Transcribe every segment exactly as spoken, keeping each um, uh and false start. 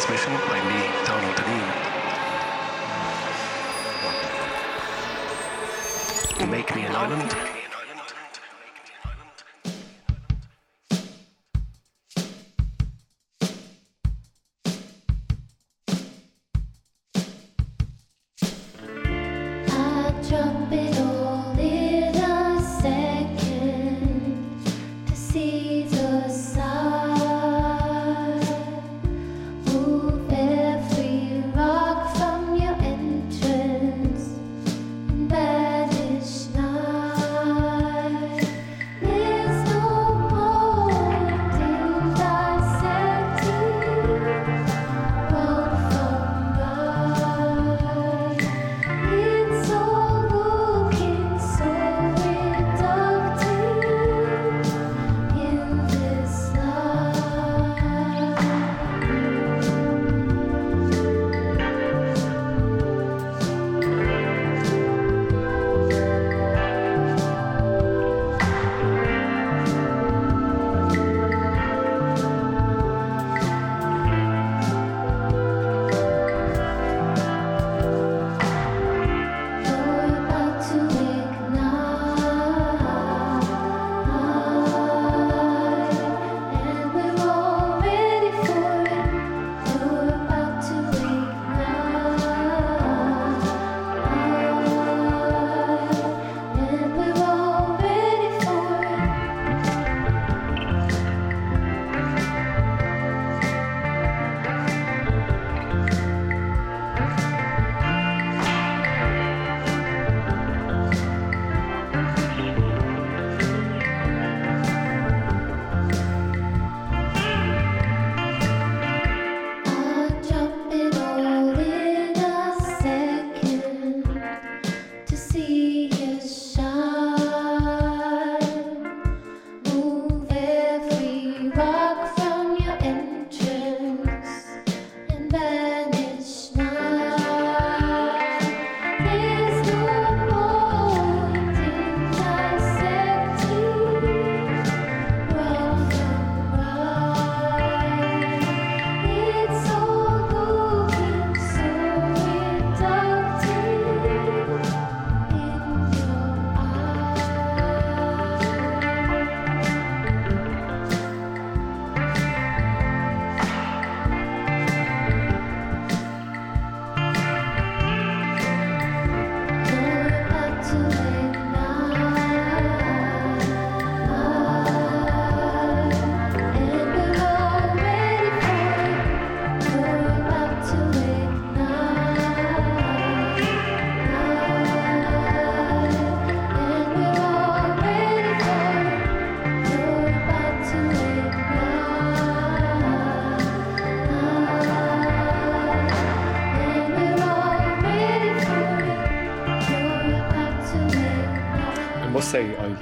transmission by me, Donald Dineen. Make Me an Island.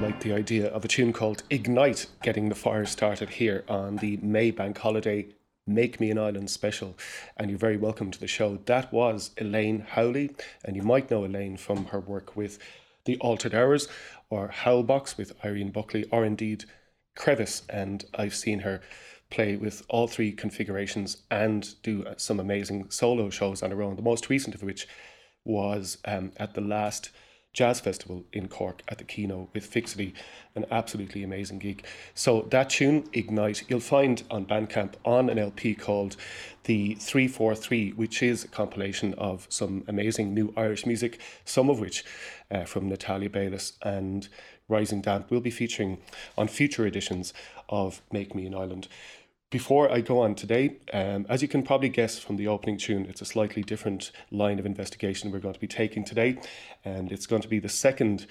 Like the idea of a tune called Ignite getting the fire started here on the May Bank Holiday Make Me an Island special, and you're very welcome to the show. That was Elaine Howley, and you might know Elaine from her work with The Altered Hours or Howlbox with Irene Buckley, or indeed Crevice, and I've seen her play with all three configurations and do some amazing solo shows on her own, the most recent of which was um, at the last Jazz Festival in Cork at the Kino with Fixity, an absolutely amazing gig. So that tune, Ignite, you'll find on Bandcamp on an L P called The three four three, which is a compilation of some amazing new Irish music, some of which uh, from Natalia Bayliss and Rising Damp will be featuring on future editions of Make Me an Island. Before I go on today, um, as you can probably guess from the opening tune, it's a slightly different line of investigation we're going to be taking today, and it's going to be the second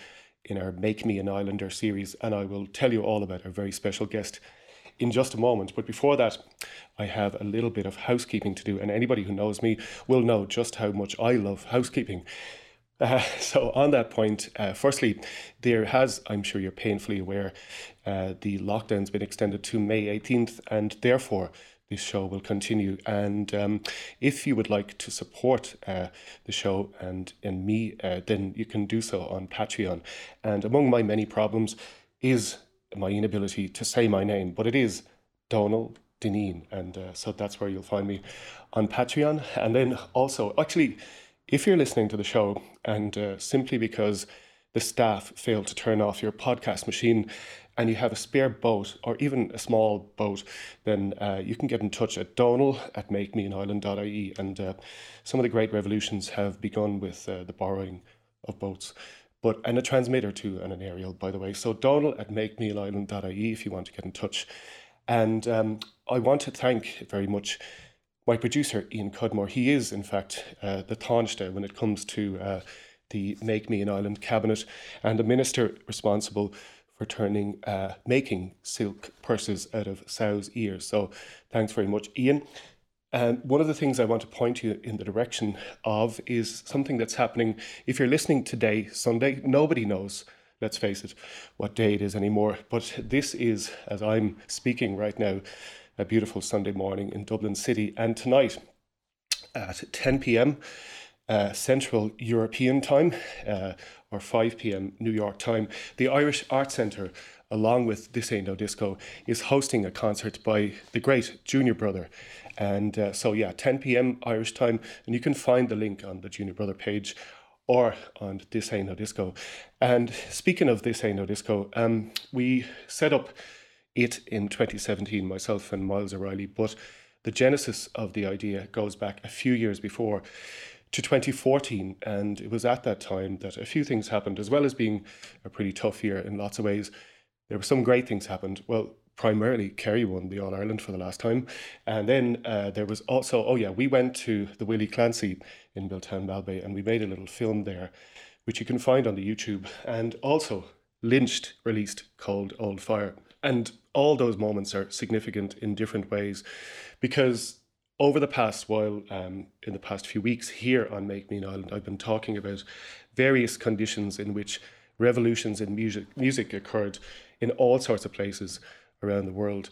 in our Make Me an Islander series, and I will tell you all about our very special guest in just a moment. But before that, I have a little bit of housekeeping to do, and anybody who knows me will know just how much I love housekeeping. Uh, so on that point, uh, firstly, there has, I'm sure you're painfully aware, uh, the lockdown's been extended to May eighteenth, and therefore this show will continue. And um, if you would like to support uh, the show and, and me, uh, then you can do so on Patreon. And among my many problems is my inability to say my name, but it is Donal Dineen, and uh, so that's where you'll find me on Patreon. And then also, actually, if you're listening to the show and uh, simply because the staff failed to turn off your podcast machine and you have a spare boat or even a small boat, then uh, you can get in touch at Donal at make me an island dot I E, and uh, some of the great revolutions have begun with uh, the borrowing of boats, but and a transmitter too, and an aerial, by the way. So Donal at make me an island dot I E if you want to get in touch. And um, I want to thank very much my producer, Ian Cudmore. He is, in fact, uh, the Taoiseach when it comes to uh, the Make Me an Island cabinet, and the minister responsible for turning, uh, making silk purses out of sow's ears. So thanks very much, Ian. And one of the things I want to point you in the direction of is something that's happening. If you're listening today, Sunday, nobody knows, let's face it, what day it is anymore. But this is, as I'm speaking right now, a beautiful Sunday morning in Dublin City. And tonight at ten p.m. Uh, Central European time, uh, or five p.m. New York time, the Irish Arts Centre, along with This Ain't No Disco, is hosting a concert by the great Junior Brother. And uh, so, yeah, ten p.m. Irish time. And you can find the link on the Junior Brother page or on This Ain't No Disco. And speaking of This Ain't No Disco, um, we set up it in twenty seventeen, myself and Miles O'Reilly, but the genesis of the idea goes back a few years before to twenty fourteen. And it was at that time that a few things happened. As well as being a pretty tough year in lots of ways, there were some great things happened. Well, primarily Kerry won the All-Ireland for the last time. And then uh, there was also, oh yeah, we went to the Willie Clancy in Miltown Malbay and we made a little film there, which you can find on the YouTube. And also Lynched released Cold Old Fire. And all those moments are significant in different ways, because over the past while, um, in the past few weeks here on Make Me an Island, I've been talking about various conditions in which revolutions in music, music occurred in all sorts of places around the world.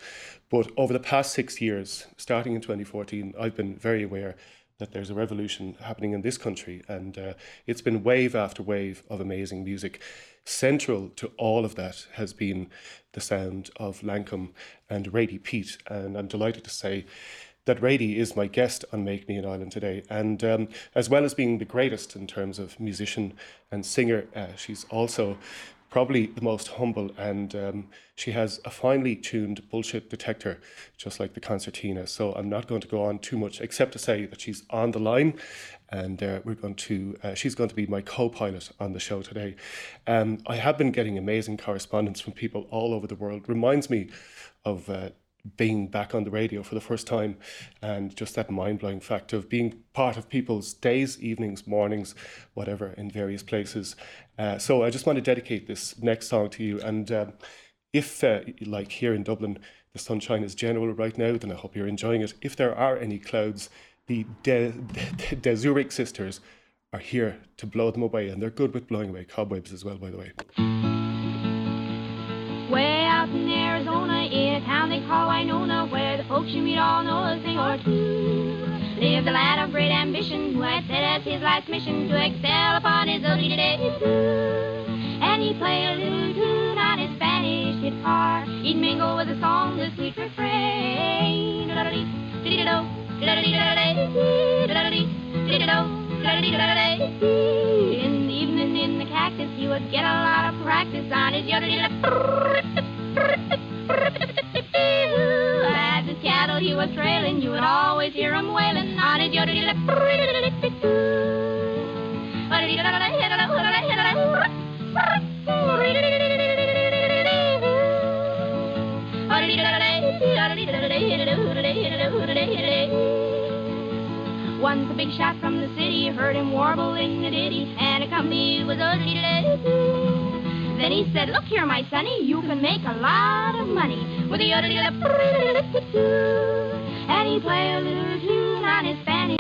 But over the past six years, starting in twenty fourteen, I've been very aware that there's a revolution happening in this country, and uh, it's been wave after wave of amazing music. Central to all of that has been the sound of Lankum and Rady Peat, and I'm delighted to say that Rady is my guest on Make Me an Island today. And um, as well as being the greatest in terms of musician and singer, uh, she's also probably the most humble, and um, she has a finely tuned bullshit detector, just like the concertina. So I'm not going to go on too much, except to say that she's on the line, and uh, we're going to uh, she's going to be my co-pilot on the show today. Um, I have been getting amazing correspondence from people all over the world. Reminds me of uh, being back on the radio for the first time, and just that mind-blowing fact of being part of people's days, evenings, mornings, whatever, in various places. Uh, so I just want to dedicate this next song to you. And um, if, uh, like here in Dublin, the sunshine is general right now, then I hope you're enjoying it. If there are any clouds, the De- De- De- DeZurik Sisters are here to blow them away, and they're good with blowing away cobwebs as well, by the way. Way out in Arizona, in a town they call Winona, where the folks you meet all know a thing or two. Lived a lad of great ambition, who had set as his life's mission to excel upon his duty today. And he played a little tune on his Spanish guitar. He'd mingle with a song, the sweet refrain. In the evening in the cactus, he would get a lot of practice on his yodeling. As his cattle he was trailing, you would always hear him wailing on his yodeling. Once a big shot from the city heard him warbling the ditty, and a company was a. Then he said, "Look here, my sonny, you can make a lot of money with a yodeling." And he played a little tune on his Spanish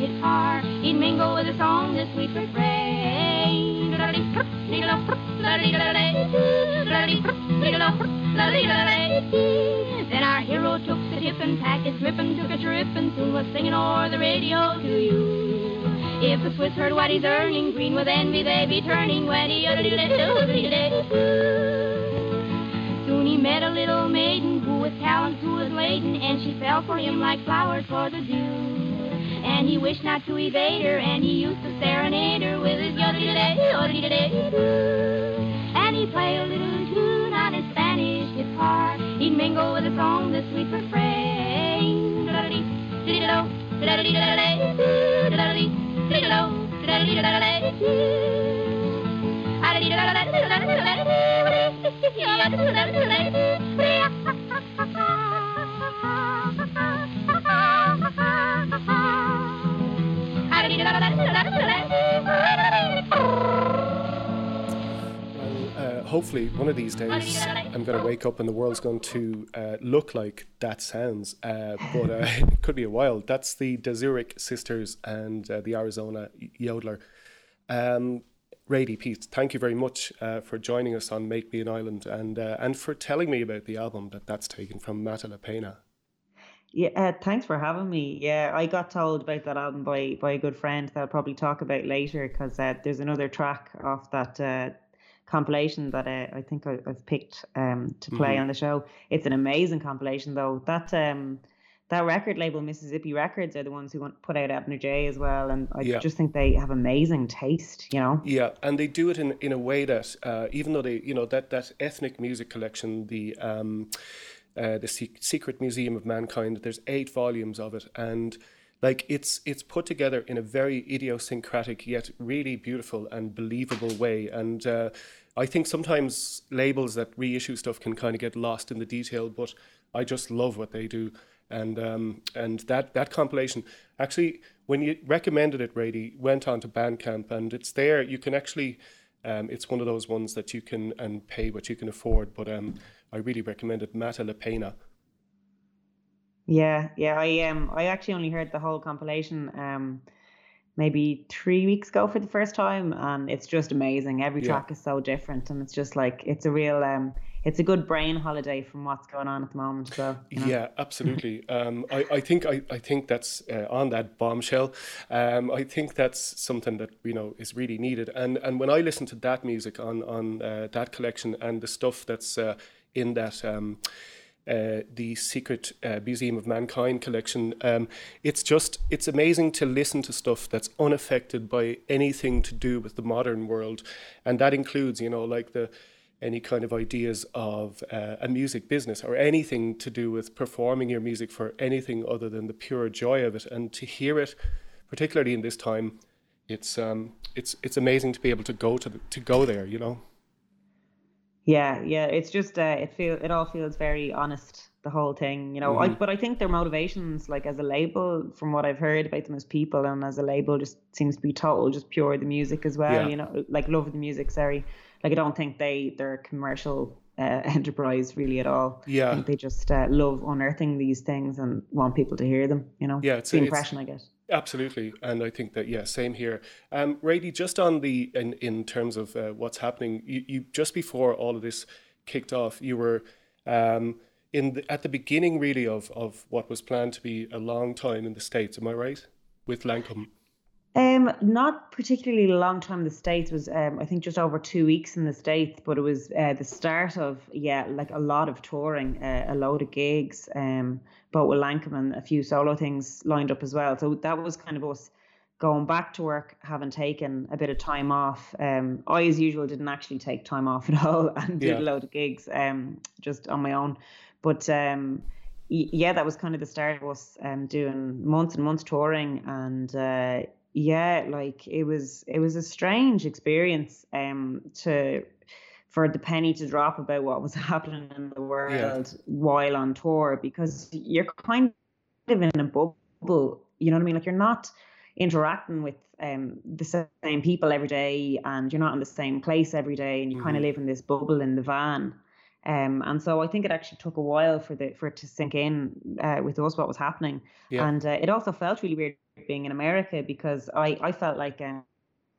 guitar. He'd mingle with a song, the sweet refrain. Then our hero took the tip and packed his grip and took a trip, and soon was singing o'er the radio to you. If the Swiss heard what he's earning, green with envy they'd be turning when he yodeled. Soon he met a little maiden who was Callum who was laden, and she fell for him like flowers for the dew. And he wished not to evade her, and he used to serenade her with his yodel-de-day, yodel-de-day-doo. And he played a little tune on his Spanish guitar. He'd mingle with a song, the sweet refrain. Uh, hopefully one of these days I'm going to wake up and the world's going to uh, look like that sounds, uh, but uh, it could be a while. That's the DeZurik Sisters and uh, the Arizona Yodeler. Um, Rady Peat, thank you very much uh, for joining us on Make Me an Island, and uh, and for telling me about the album that that's taken from, Mata La Pena. Yeah, uh, thanks for having me. Yeah, I got told about that album by, by a good friend that I'll probably talk about later, because uh, there's another track off that uh, compilation that uh, I think I, I've picked um, to play mm-hmm. on the show. It's an amazing compilation, though. That um, that record label, Mississippi Records, are the ones who put out Abner Jay as well, and I yeah. just think they have amazing taste, you know? Yeah, and they do it in, in a way that, uh, even though they, you know, that, that ethnic music collection, the... Um, Uh, the Se- Secret Museum of Mankind. There's eight volumes of it, and like it's it's put together in a very idiosyncratic yet really beautiful and believable way. And uh, I think sometimes labels that reissue stuff can kind of get lost in the detail, but I just love what they do. And um, and that that compilation, actually, when you recommended it, Rady, went on to Bandcamp, and it's there. You can actually, um, it's one of those ones that you can and pay what you can afford, but. Um, I really recommend it, Mata La Pena. Yeah, yeah. I um, I actually only heard the whole compilation um, maybe three weeks ago for the first time, and it's just amazing. Every yeah. track is so different, and it's just like it's a real, um, it's a good brain holiday from what's going on at the moment. So you know? Yeah, absolutely. um, I, I think I, I think that's uh, on that bombshell. Um, I think that's something that you know is really needed. And and when I listen to that music on on uh, that collection and the stuff that's uh, in that um, uh, the Secret uh, Museum of Mankind collection. Um, it's just, it's amazing to listen to stuff that's unaffected by anything to do with the modern world. And that includes, you know, like the any kind of ideas of uh, a music business or anything to do with performing your music for anything other than the pure joy of it. And to hear it, particularly in this time, it's um, it's it's amazing to be able to go to the, to go there, you know. Yeah, yeah, it's just uh, it feel it all feels very honest, the whole thing, you know. Mm-hmm. I, but I think their motivations, like as a label, from what I've heard about them as people and as a label, just seems to be total, just pure the music as well, yeah. you know, like love the music. Sorry, like I don't think they they're a commercial uh, enterprise really at all. Yeah, I think they just uh, love unearthing these things and want people to hear them. You know, yeah, it's the impression it's... I get. Absolutely, and I think that yeah, same here. Um, Rady, just on the in, in terms of uh, what's happening, you, you just before all of this kicked off, you were um, in the, at the beginning really of of what was planned to be a long time in the States. Am I right with Lankum? Um, not particularly a long time in the States. Was um, I think just over two weeks in the States, but it was uh, the start of yeah, like a lot of touring, uh, a load of gigs, um, but with Lankum and a few solo things lined up as well. So that was kind of us going back to work, having taken a bit of time off. Um, I, as usual, didn't actually take time off at all, and did yeah. a load of gigs, um, just on my own, but um. Yeah, that was kind of the start of us um, doing months and months touring, and uh, yeah, like it was it was a strange experience um, to for the penny to drop about what was happening in the world yeah. while on tour, because you're kind of in a bubble, you know what I mean? Like you're not interacting with um, the same people every day, and you're not in the same place every day, and you mm-hmm. kind of live in this bubble in the van. Um, and so I think it actually took a while for the for it to sink in uh, with us what was happening. Yeah. And uh, it also felt really weird being in America, because I, I felt like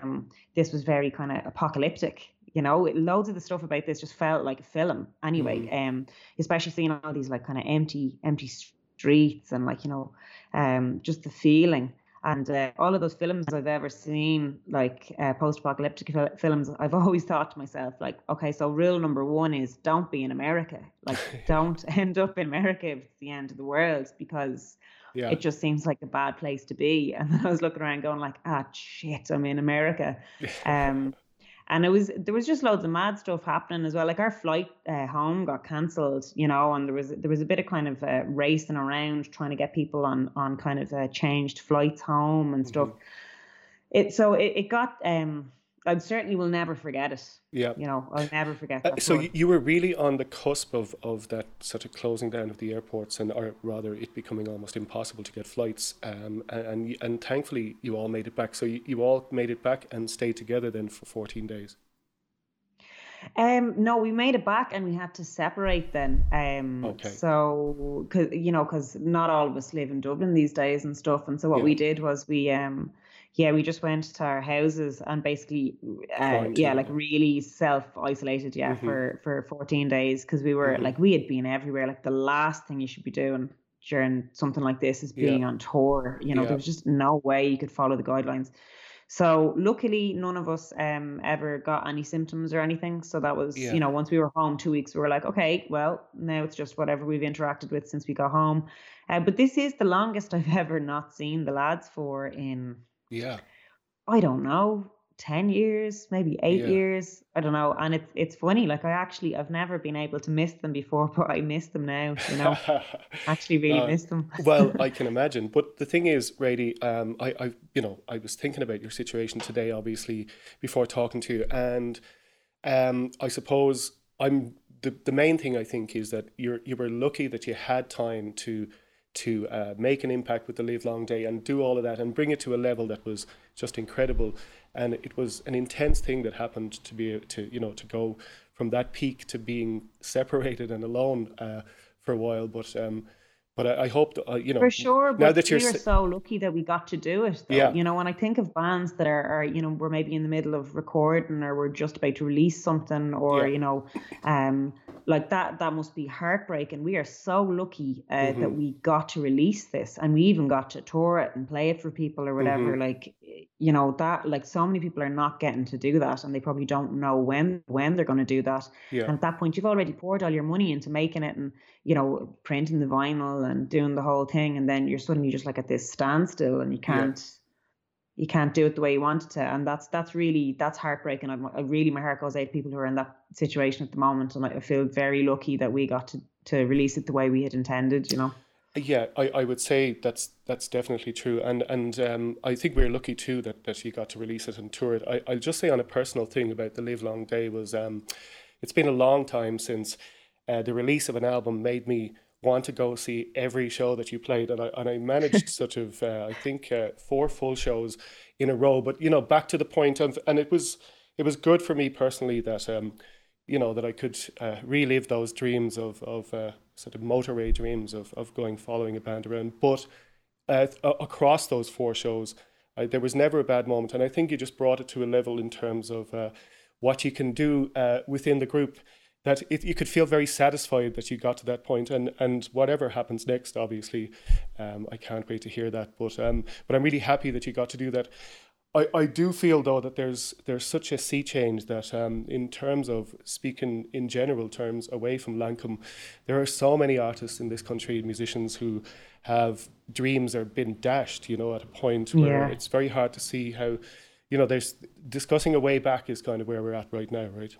um, this was very kind of apocalyptic. You know, it, loads of the stuff about this just felt like a film anyway, mm-hmm. um, especially seeing all these like kind of empty, empty streets and like, you know, um, just the feeling. And uh, all of those films I've ever seen, like uh, post-apocalyptic fil- films, I've always thought to myself, like, okay, so rule number one is don't be in America. Like, don't end up in America if it's the end of the world, because yeah. it just seems like a bad place to be. And then I was looking around going like, ah, shit, I'm in America. Um, and it was there was just loads of mad stuff happening as well. Like, our flight uh, home got cancelled, you know, and there was there was a bit of kind of uh, racing around trying to get people on on kind of uh, changed flights home and stuff. Mm-hmm. It so it, it got. Um, I certainly will never forget it. Yeah, you know, I'll never forget that. Uh, so you, you were really on the cusp of, of that sort of closing down of the airports, and or rather, it becoming almost impossible to get flights. Um, and and, and thankfully, you all made it back. So you, you all made it back and stayed together then for fourteen days. Um, no, we made it back, and we had to separate then. Um, okay. So, cause, you know, because not all of us live in Dublin these days and stuff. And so what yeah. we did was we. Um, Yeah, we just went to our houses and basically, uh, yeah, like really self-isolated, yeah, mm-hmm. for, for fourteen days, because we were mm-hmm. like, we had been everywhere. Like, the last thing you should be doing during something like this is being yeah. on tour. You know, yeah. there was just no way you could follow the guidelines. So luckily, none of us um ever got any symptoms or anything. So that was, yeah. you know, once we were home two weeks, we were like, okay, well, now it's just whatever we've interacted with since we got home. Uh, but this is the longest I've ever not seen the lads for in... Yeah, I don't know, ten years, maybe eight yeah. years. I don't know. And it's it's funny. Like, I actually, I've never been able to miss them before, but I miss them now, you know, actually really uh, miss them. Well, I can imagine. But the thing is, Rady, um, I, I, you know, I was thinking about your situation today, obviously, before talking to you. And um, I suppose I'm the, the main thing I think is that you're you were lucky that you had time to to uh, make an impact with the Live Long Day and do all of that and bring it to a level that was just incredible. And it was an intense thing that happened to be, to you know, to go from that peak to being separated and alone uh, for a while. But um, but I, I hope, that, uh, you know. For sure, now but that you're we are so lucky that we got to do it, though. Yeah. You know, when I think of bands that are, are, you know, we're maybe in the middle of recording or we're just about to release something or, yeah. you know, um. Like that, that must be heartbreaking. We are so lucky uh, mm-hmm. that we got to release this, and we even got to tour it and play it for people or whatever. Mm-hmm. Like, you know, that, like, so many people are not getting to do that, and they probably don't know when when they're going to do that. Yeah. And at that point, you've already poured all your money into making it, and you know, printing the vinyl and doing the whole thing, and then you're suddenly just like at this standstill, and you can't. Yeah. You can't do it the way you wanted to, and that's that's really that's heartbreaking. I'm, I really, my heart goes out to people who are in that situation at the moment, and I feel very lucky that we got to, to release it the way we had intended. You know. Yeah, I, I would say that's that's definitely true, and and um, I think we're lucky too that that you got to release it and tour it. I I'll just say on a personal thing about the Live Long Day was um, it's been a long time since uh, the release of an album made me want to go see every show that you played, and I and I managed sort of uh, I think uh, four full shows in a row. But you know, back to the point of, and it was it was good for me personally that um you know that I could uh, relive those dreams of of uh, sort of motorway dreams of of going following a band around. But uh, across those four shows, I, there was never a bad moment, and I think you just brought it to a level in terms of uh, what you can do uh, within the group. That it, you could feel very satisfied that you got to that point, and, and whatever happens next, obviously, um, I can't wait to hear that. But um, but I'm really happy that you got to do that. I, I do feel though that there's there's such a sea change that um, in terms of speaking in general terms away from Lankum, there are so many artists in this country, musicians who have dreams or been dashed, you know, at a point where yeah. it's very hard to see how, you know, there's discussing a way back is kind of where we're at right now, right?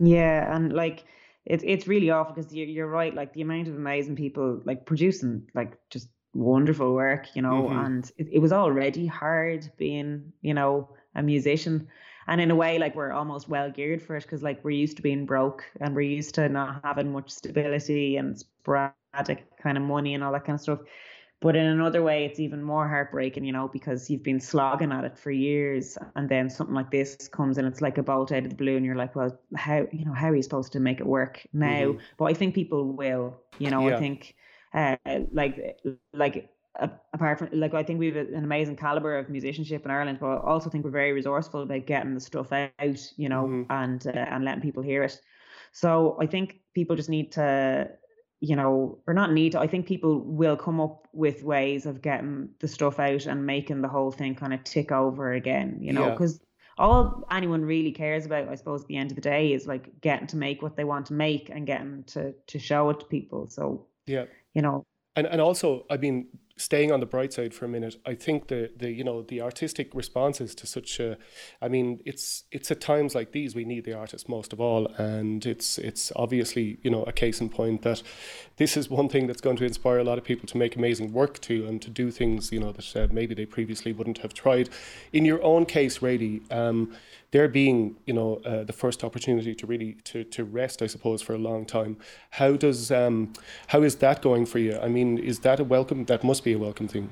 Yeah, and like it, it's really awful because you're, you're right, like the amount of amazing people like producing like just wonderful work, you know, mm-hmm. and it, it was already hard being, you know, a musician. And in a way, like we're almost well geared for it because like we're used to being broke and we're used to not having much stability and sporadic kind of money and all that kind of stuff. But in another way, it's even more heartbreaking, you know, because you've been slogging at it for years, and then something like this comes in. It's like a bolt out of the blue, and you're like, well, how, you know, how are you supposed to make it work now? Mm-hmm. But I think people will, you know, yeah. I think, uh, like, like uh, apart from, like, I think we've an amazing caliber of musicianship in Ireland, but I also think we're very resourceful about getting the stuff out, you know, mm-hmm. and uh, and letting people hear it. So I think people just need to. you know, or not need to. I think people will come up with ways of getting the stuff out and making the whole thing kind of tick over again, you know, because yeah. all anyone really cares about, I suppose, at the end of the day is like getting to make what they want to make and getting to, to show it to people. So, yeah, you know. And and also, I mean, staying on the bright side for a minute, I think the, the you know, the artistic responses to such a, I mean, it's it's at times like these we need the artist most of all. And it's it's obviously, you know, a case in point that this is one thing that's going to inspire a lot of people to make amazing work too, and to do things, you know, that uh, maybe they previously wouldn't have tried. In your own case, Rady, um, there being, you know, uh, the first opportunity to really to, to rest, I suppose, for a long time. How does um, how is that going for you? I mean, is that a welcome? That must be a welcome thing.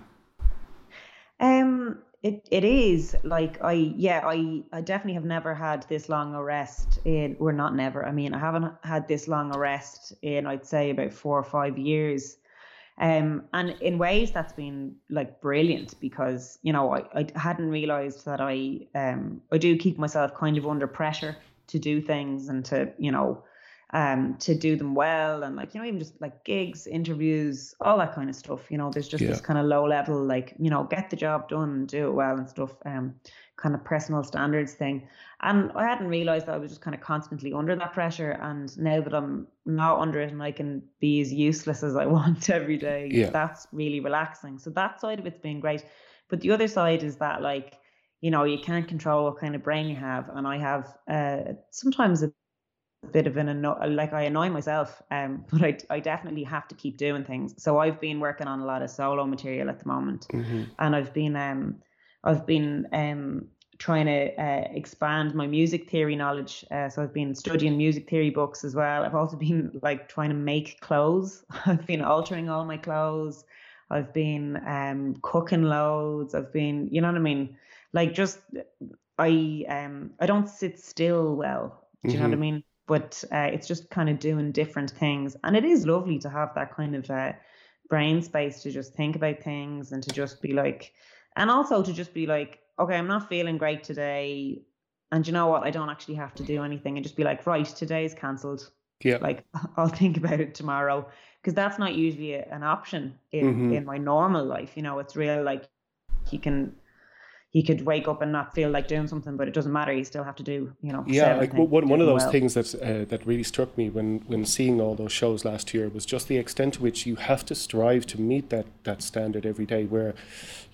Um, it it is like I yeah I, I definitely have never had this long a rest in. Or not never. I mean, I haven't had this long a rest in, I'd say, about four or five years. Um, and in ways that's been like brilliant because, you know, I, I hadn't realized that I, um, I do keep myself kind of under pressure to do things and to, you know, um, to do them well. And like, you know, even just like gigs, interviews, all that kind of stuff, you know, there's just yeah. this kind of low level, like, you know, get the job done and do it well and stuff, um, kind of personal standards thing. And I hadn't realized that I was just kind of constantly under that pressure. And now that I'm not under it and I can be as useless as I want every day, yeah. that's really relaxing. So that side of it's been great. But the other side is that, like, you know, you can't control what kind of brain you have. And I have uh, sometimes a bit of an, anno- like I annoy myself, um, but I, I definitely have to keep doing things. So I've been working on a lot of solo material at the moment. Mm-hmm. And I've been, um, I've been, um, trying to uh, expand my music theory knowledge. Uh, so I've been studying music theory books as well. I've also been like trying to make clothes. I've been altering all my clothes. I've been um, cooking loads. I've been, you know what I mean? Like just, I um, I don't sit still well. Do you mm-hmm. know what I mean? But uh, it's just kind of doing different things. And it is lovely to have that kind of uh, brain space to just think about things and to just be like, and also to just be like, okay, I'm not feeling great today. And you know what? I don't actually have to do anything and just be like, right, today's cancelled. Yeah. Like, I'll think about it tomorrow. Because that's not usually an option in, mm-hmm. in my normal life. You know, it's real like you can... He could wake up and not feel like doing something, but it doesn't matter. You still have to do, you know. Yeah, like one one of those well. things that uh, that really struck me when when seeing all those shows last year was just the extent to which you have to strive to meet that that standard every day, where,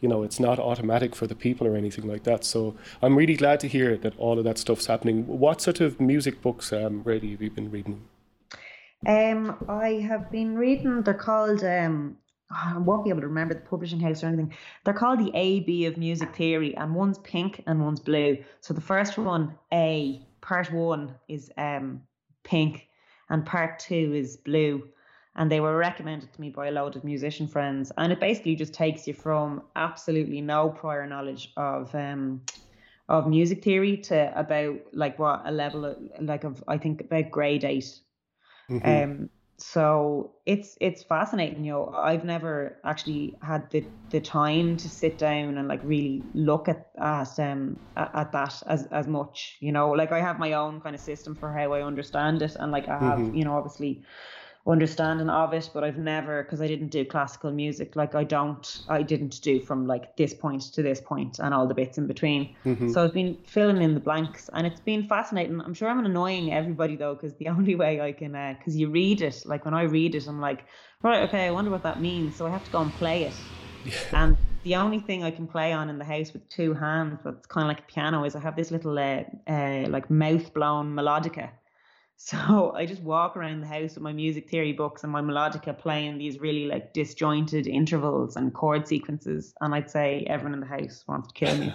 you know, it's not automatic for the people or anything like that. So I'm really glad to hear that all of that stuff's happening. What sort of music books, um, Rady, have you been reading? Um, I have been reading. They're called. Um, I won't be able to remember the publishing house or anything. They're called the A B of music theory, and one's pink and one's blue. So the first one, A, part one is um pink and part two is blue. And they were recommended to me by a load of musician friends. And it basically just takes you from absolutely no prior knowledge of um of music theory to about like what a level of, like of I think about grade eight. Mm-hmm. Um So it's it's fascinating, you know. I've never actually had the, the time to sit down and like really look at at um at, at that as, as much, you know. Like I have my own kind of system for how I understand it, and like I have, mm-hmm. you know, obviously understanding of it, but I've never, because I didn't do classical music, like I don't, I didn't do from like this point to this point and all the bits in between. Mm-hmm. So I've been filling in the blanks, and it's been fascinating. I'm sure I'm annoying everybody though, because the only way I can, because uh, you read it, like when I read it, I'm like, right, okay, I wonder what that means. So I have to go and play it. Yeah. And the only thing I can play on in the house with two hands, that's kind of like a piano, is I have this little uh, uh, like mouth blown melodica. So I just walk around the house with my music theory books and my melodica playing these really like disjointed intervals and chord sequences. And I'd say everyone in the house wants to kill me.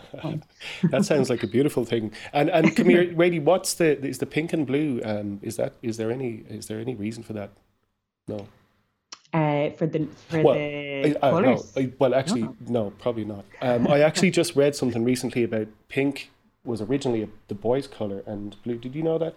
That sounds like a beautiful thing. And and come here, Rady, what's the, is the pink and blue, um, is that, is there any, is there any reason for that? No. Uh, for the for well, the I, I, colours? No, I, well, actually, no. no, probably not. Um, I actually just read something recently about pink was originally a, the boys' colour and blue. Did you know that?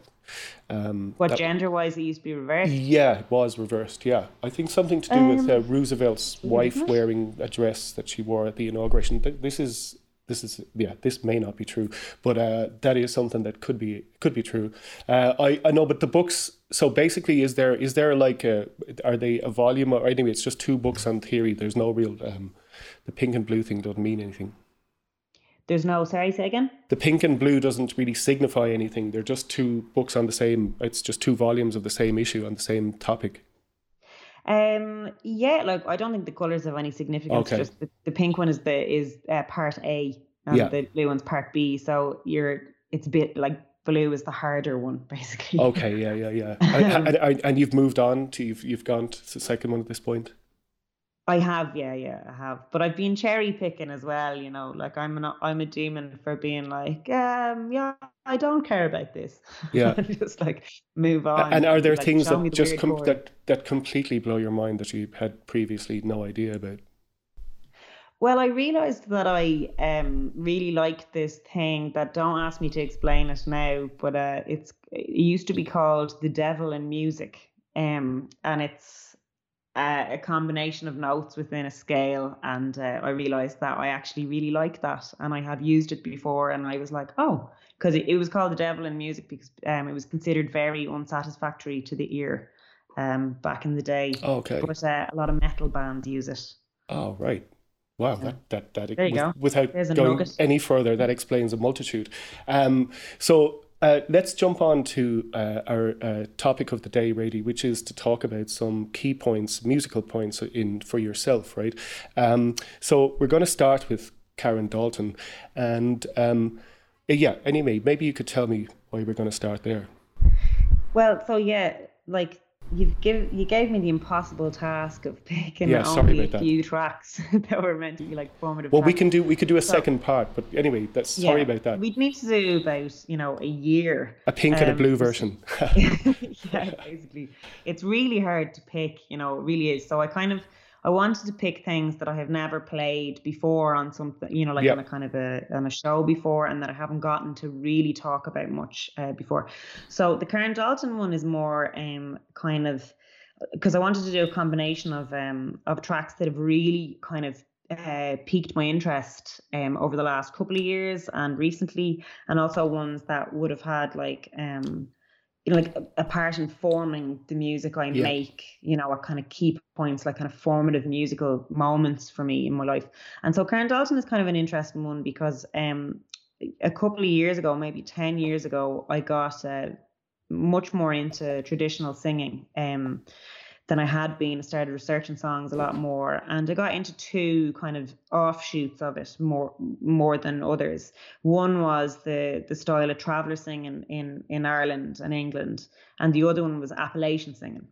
Um, what that, gender-wise it used to be reversed? Yeah, it was reversed, yeah. I think something to do um, with uh, Roosevelt's wife wearing a dress that she wore at the inauguration. This is this is yeah this may not be true, but uh, that is something that could be could be true. Uh, I I know, but the books. So basically, is there is there like a, are they a volume or anyway? It's just two books on theory. There's no real um, the pink and blue thing doesn't mean anything. There's no, sorry, say again? The pink and blue doesn't really signify anything. They're just two books on the same, it's just two volumes of the same issue on the same topic. Um, yeah, like, I don't think the colours have any significance. Okay. Just the, the pink one is the is uh, part A and yeah. the blue one's part B. So you're, it's a bit like blue is the harder one, basically. Okay, yeah, yeah, yeah. and, and, and, and you've moved on to, you've, you've gone to the second one at this point? I have, yeah, yeah, I have. But I've been cherry picking as well, you know, like I'm an, I'm a demon for being like, um, yeah, I don't care about this. Yeah. Just like move on. And are there like, things that the just com- that, that completely blow your mind that you had previously no idea about? Well, I realised that I um, really liked this thing that, don't ask me to explain it now, but uh, it's it used to be called The Devil in Music. Um, and it's Uh, a combination of notes within a scale, and uh, I realised that I actually really like that, and I had used it before, and I was like, oh, because it, it was called The Devil in Music because um, it was considered very unsatisfactory to the ear um, back in the day. Okay. But uh, a lot of metal bands use it. Oh, right. Wow, yeah. that, that, that there you with, go. Without There's going any further, that explains a multitude. Um, so Uh, let's jump on to uh, our uh, topic of the day, Rady, which is to talk about some key points, musical points in for yourself, right? Um, so we're going to start with Karen Dalton. And um, yeah, anyway, maybe you could tell me why we're going to start there. Well, so yeah, like you've give, you gave me the impossible task of picking yeah, only a that. few tracks that were meant to be like formative. Well, tracks. we can do we could do a so, second part, but anyway, that's yeah, sorry about that. We'd need to do about you know a year. A pink um, and a blue version. Yeah, basically, it's really hard to pick. You know, it really is. So I kind of I wanted to pick things that I have never played before on something. You know, like yep. on a kind of a on a show before, and that I haven't gotten to really talk about much uh, before. So the Karen Dalton one is more um kind of, because I wanted to do a combination of um of tracks that have really kind of uh, piqued my interest um over the last couple of years and recently, and also ones that would have had like um you know like a, a part in forming the music I yeah. make, you know, are kind of key points, like kind of formative musical moments for me in my life. And so Karen Dalton is kind of an interesting one because um a couple of years ago, maybe ten years ago, I got a uh, much more into traditional singing um, than I had been. I started researching songs a lot more, and I got into two kind of offshoots of it more more than others. One was the the style of traveller singing in, in Ireland and England, and the other one was Appalachian singing,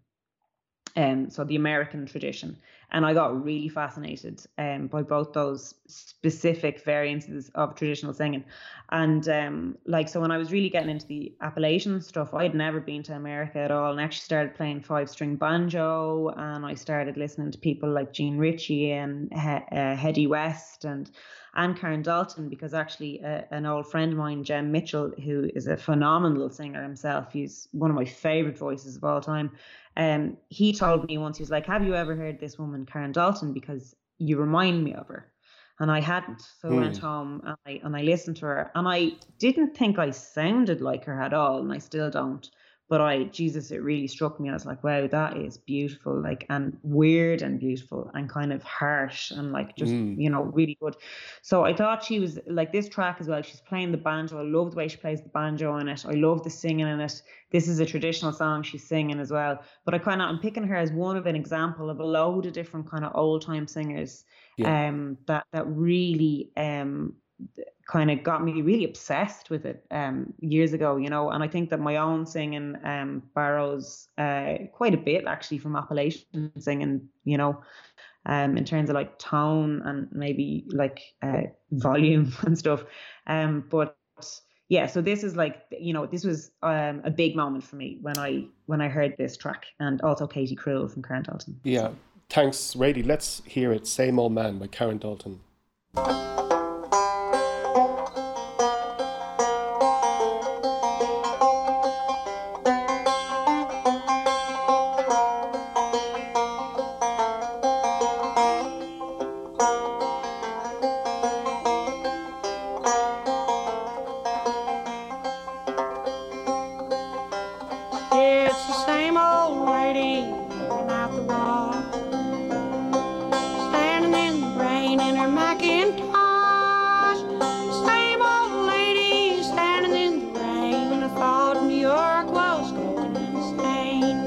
um, so the American tradition. And I got really fascinated um, by both those specific variances of traditional singing. And um, like, so when I was really getting into the Appalachian stuff, I had never been to America at all. And I actually started playing five string banjo, and I started listening to people like Gene Ritchie and he- uh, Heddy West and, and Karen Dalton, because actually a, an old friend of mine, Jem Mitchell, who is a phenomenal singer himself, he's one of my favorite voices of all time. Um, he told me once, he was like, have you ever heard this woman Karen Dalton, because you remind me of her? And I hadn't. So mm. I went home and I, and I listened to her, and I didn't think I sounded like her at all, and I still don't, but I Jesus it really struck me. I was like, wow, that is beautiful, like, and weird and beautiful and kind of harsh and like just mm. you know really good. So I thought she was like, this track as well, she's playing the banjo, I love the way she plays the banjo in it, I love the singing in it. This is a traditional song she's singing as well, but I kind of I'm picking her as one of an example of a load of different kind of old time singers yeah. um, that that really um, kind of got me really obsessed with it um, years ago, you know. And I think that my own singing um, borrows uh, quite a bit actually from Appalachian singing, you know, um, in terms of like tone and maybe like uh, volume and stuff, um, but. Yeah, so this is like, you know, this was um, a big moment for me when I when I heard this track, and also Katie Cruel from Karen Dalton. Yeah, thanks, Rady. Let's hear it. Same Old Man by Karen Dalton. at the bar, standing in the rain in her mackintosh. Same old lady standing in the rain, and I thought New York was going insane.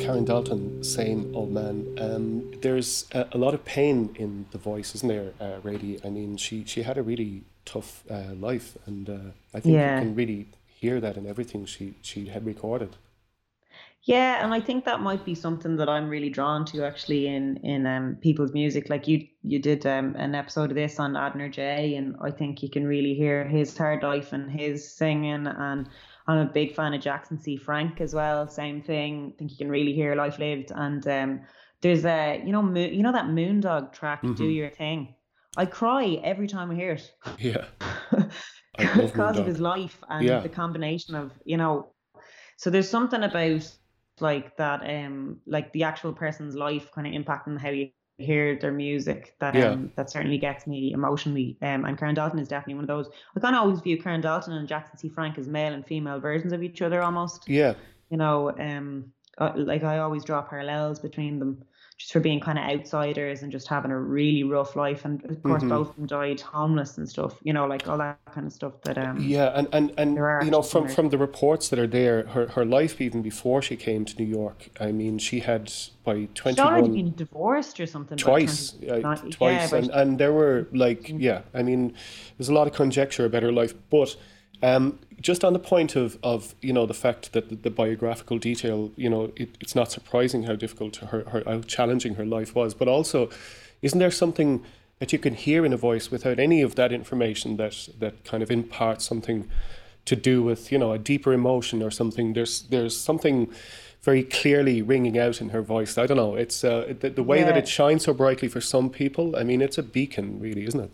Karen Dalton, same old man. Um, there's a, a lot of pain in the voice, isn't there, uh, Rady? I mean, she, she had a really tough uh, life, and uh, I think yeah. you can really hear that in everything she, she had recorded. Yeah, and I think that might be something that I'm really drawn to, actually, in in um, people's music. Like you you did um, an episode of this on Abner Jay, and I think you can really hear his hard life and his singing. And I'm a big fan of Jackson C. Frank as well. Same thing. I think you can really hear life lived. And um, there's a, you know, mo- you know that Moondog track, mm-hmm. Do Your Thing. I cry every time I hear it. Yeah. Because Moondog. Of his life and yeah. the combination of, you know, so there's something about like that, um, like the actual person's life kind of impacting how you hear their music, that yeah. um, that certainly gets me emotionally, um, and Karen Dalton is definitely one of those. I kind of always view Karen Dalton and Jackson C. Frank as male and female versions of each other almost. Yeah. You know, um, like I always draw parallels between them just for being kind of outsiders and just having a really rough life, and of course mm-hmm. both of them died homeless and stuff, you know, like all that kind of stuff that um yeah and and, and you know from, from the reports that are there, her her life even before she came to New York, I mean, she had by twenty-one she'd already been divorced or something twice uh, twice yeah, and, and there were like yeah I mean there's a lot of conjecture about her life, but um just on the point of, of you know, the fact that the, the biographical detail, you know, it, it's not surprising how difficult her, her, how challenging her life was. But also, isn't there something that you can hear in a voice without any of that information that, that kind of imparts something to do with, you know, a deeper emotion or something? There's there's something very clearly ringing out in her voice. I don't know. It's uh, the, the way yeah. that it shines so brightly for some people. I mean, it's a beacon, really, isn't it?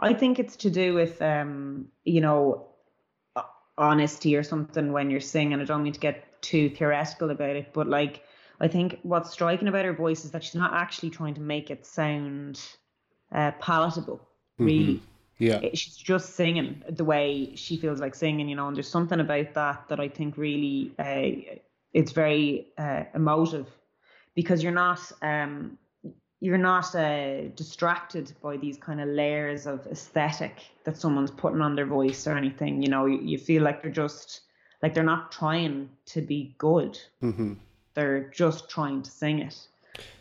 I think it's to do with, um, you know, honesty or something when you're singing. I don't mean to get too theoretical about it, but like I think what's striking about her voice is that she's not actually trying to make it sound uh, palatable, really. Mm-hmm. Yeah, it, she's just singing the way she feels like singing, you know. And there's something about that that I think really uh, it's very uh, emotive, because you're not um, you're not uh, distracted by these kind of layers of aesthetic that someone's putting on their voice or anything, you know. You, you feel like they're just, like they're not trying to be good. Mm-hmm. They're just trying to sing it.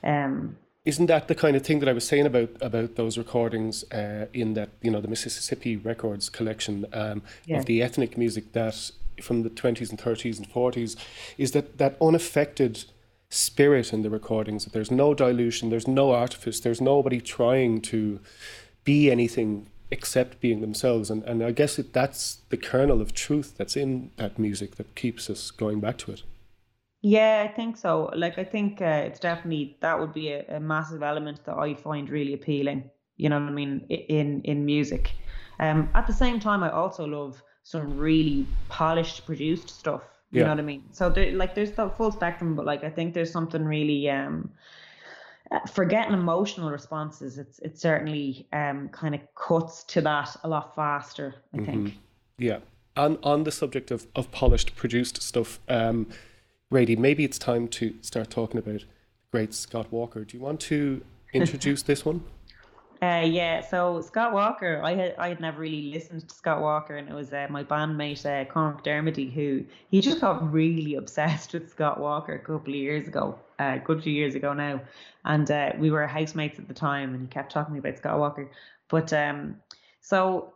Um, Isn't that the kind of thing that I was saying about, about those recordings uh, in that, you know, the Mississippi Records collection um, yeah. of the ethnic music that from the twenties and thirties and forties, is that that unaffected spirit in the recordings. There's no dilution, there's no artifice, there's nobody trying to be anything except being themselves. And, and I guess it, that's the kernel of truth that's in that music that keeps us going back to it. Yeah, I think so. Like, I think uh, it's definitely, that would be a, a massive element that I find really appealing, you know what I mean, in, in music. Um, at the same time, I also love some really polished, produced stuff, you yeah. know what I mean? So, there, like, there's the full spectrum, but, like, I think there's something really... Um, for getting emotional responses, it's it certainly um, kind of cuts to that a lot faster, I mm-hmm. think. Yeah. On on the subject of, of polished, produced stuff, um, Rady, maybe it's time to start talking about great Scott Walker. Do you want to introduce this one? Uh, yeah, so Scott Walker, I had I had never really listened to Scott Walker, and it was uh, my bandmate uh, Conor McDermody who he just got really obsessed with Scott Walker a couple of years ago, uh, a good few years ago now, and uh, we were housemates at the time, and he kept talking to me about Scott Walker. But um, so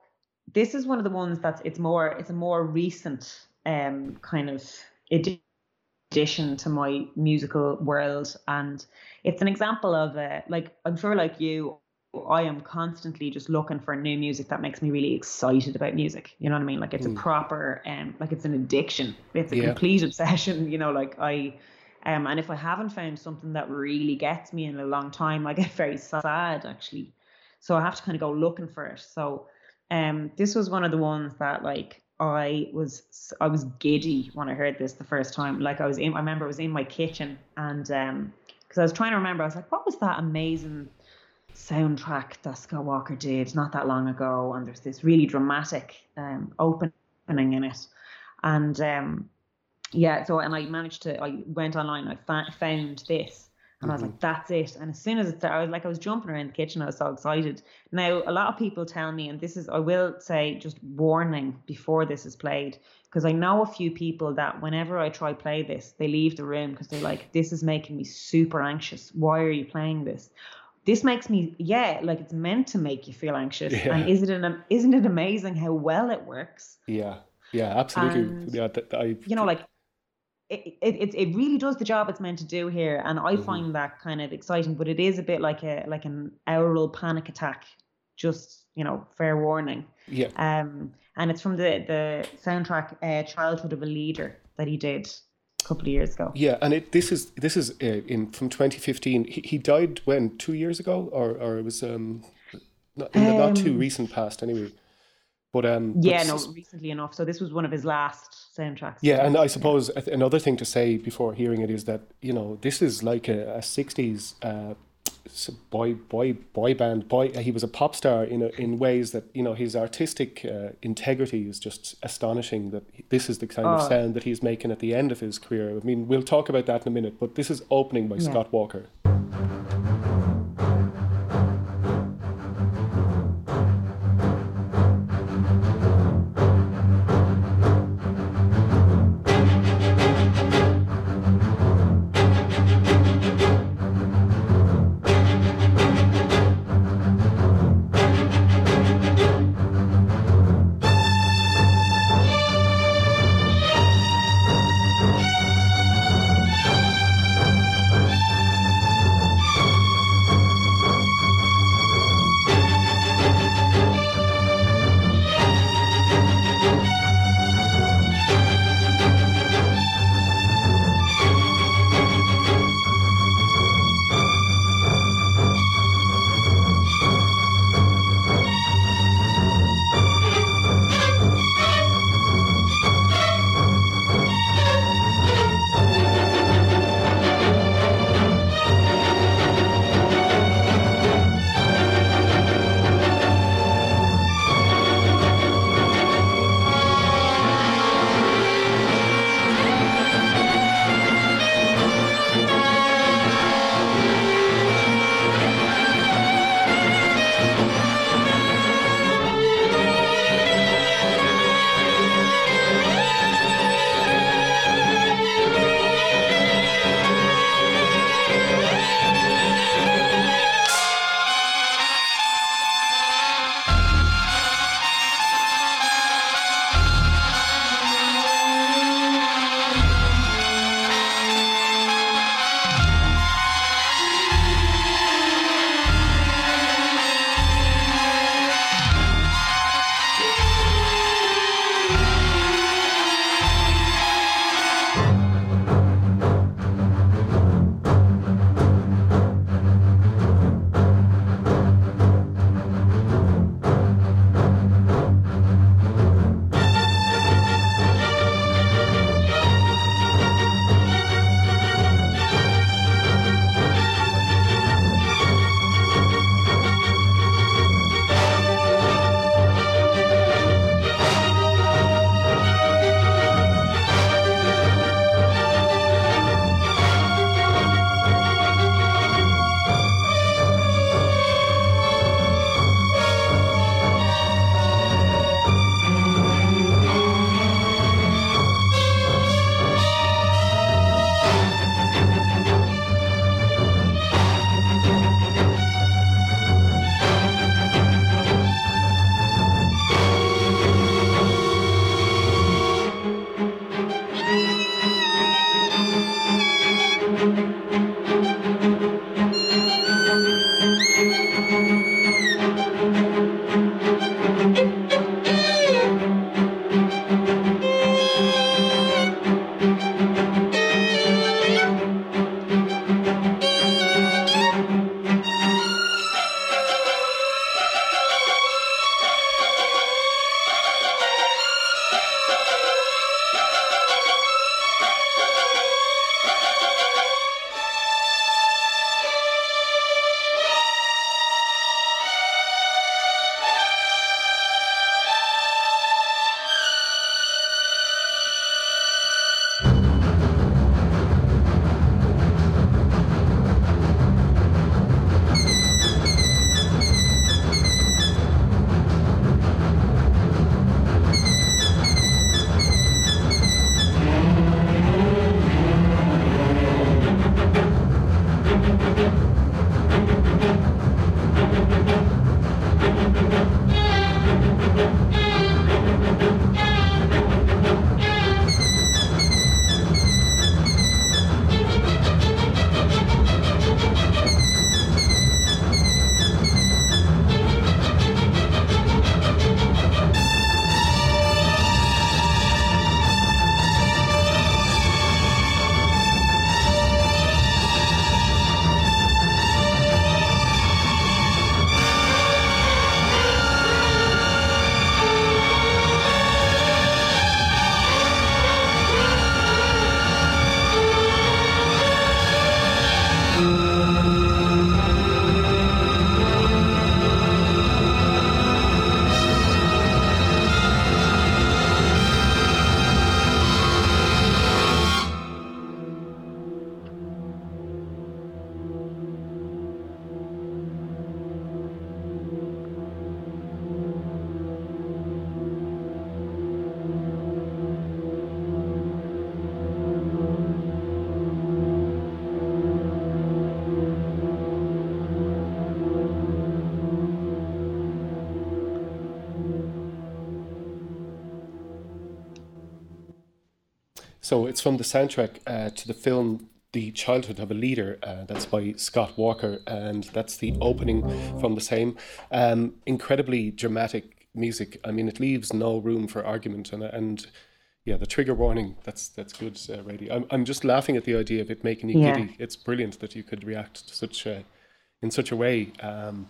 this is one of the ones that's it's more it's a more recent um kind of edition. addition to my musical world, and it's an example of uh, like I'm sure like you I am constantly just looking for new music that makes me really excited about music, you know what I mean? Like it's mm. a proper um like it's an addiction, it's a yeah. complete obsession, you know, like I um and if I haven't found something that really gets me in a long time, I get very sad actually, so I have to kind of go looking for it. So um this was one of the ones that like I was I was giddy when I heard this the first time. Like I was in, I remember I was in my kitchen, and um, because I was trying to remember, I was like, what was that amazing soundtrack that Scott Walker did not that long ago? And there's this really dramatic um, opening in it, and um, yeah. So and I managed to, I went online, and I fa- found this. And I was like, that's it. And as soon as it started, I was like, I was jumping around the kitchen. I was so excited. Now, a lot of people tell me, and this is, I will say, just warning before this is played, because I know a few people that whenever I try play this, they leave the room because they're like, this is making me super anxious. Why are you playing this? This makes me, yeah, like it's meant to make you feel anxious. Yeah. And is it an, isn't it amazing how well it works? Yeah, yeah, absolutely. And, yeah, th- th- I, you know, like, It, it it really does the job it's meant to do here, and I mm-hmm. find that kind of exciting. But it is a bit like a like an aural panic attack, just, you know, fair warning. Yeah. Um, and it's from the the soundtrack uh, "Childhood of a Leader" that he did a couple of years ago. Yeah, and it this is this is uh, in from twenty fifteen. He, he died when two years ago, or or it was um not in the um, not too recent past anyway. But um, yeah, but, no, recently enough. So this was one of his last soundtracks. Yeah, and I suppose another thing to say before hearing it is that, you know, this is like a, a sixties uh, boy, boy, boy band. Boy, he was a pop star in a, in ways that, you know, his artistic uh, integrity is just astonishing. That this is the kind oh. of sound that he's making at the end of his career. I mean, we'll talk about that in a minute. But this is Opening by yeah. Scott Walker. So it's from the soundtrack uh, to the film The Childhood of a Leader, uh, that's by Scott Walker, and that's the opening from the same. Um, incredibly dramatic music. I mean, it leaves no room for argument, and and yeah, the trigger warning, that's that's good, uh, Rady. I'm, I'm just laughing at the idea of it making you yeah. giddy. It's brilliant that you could react to such a, in such a way. Um,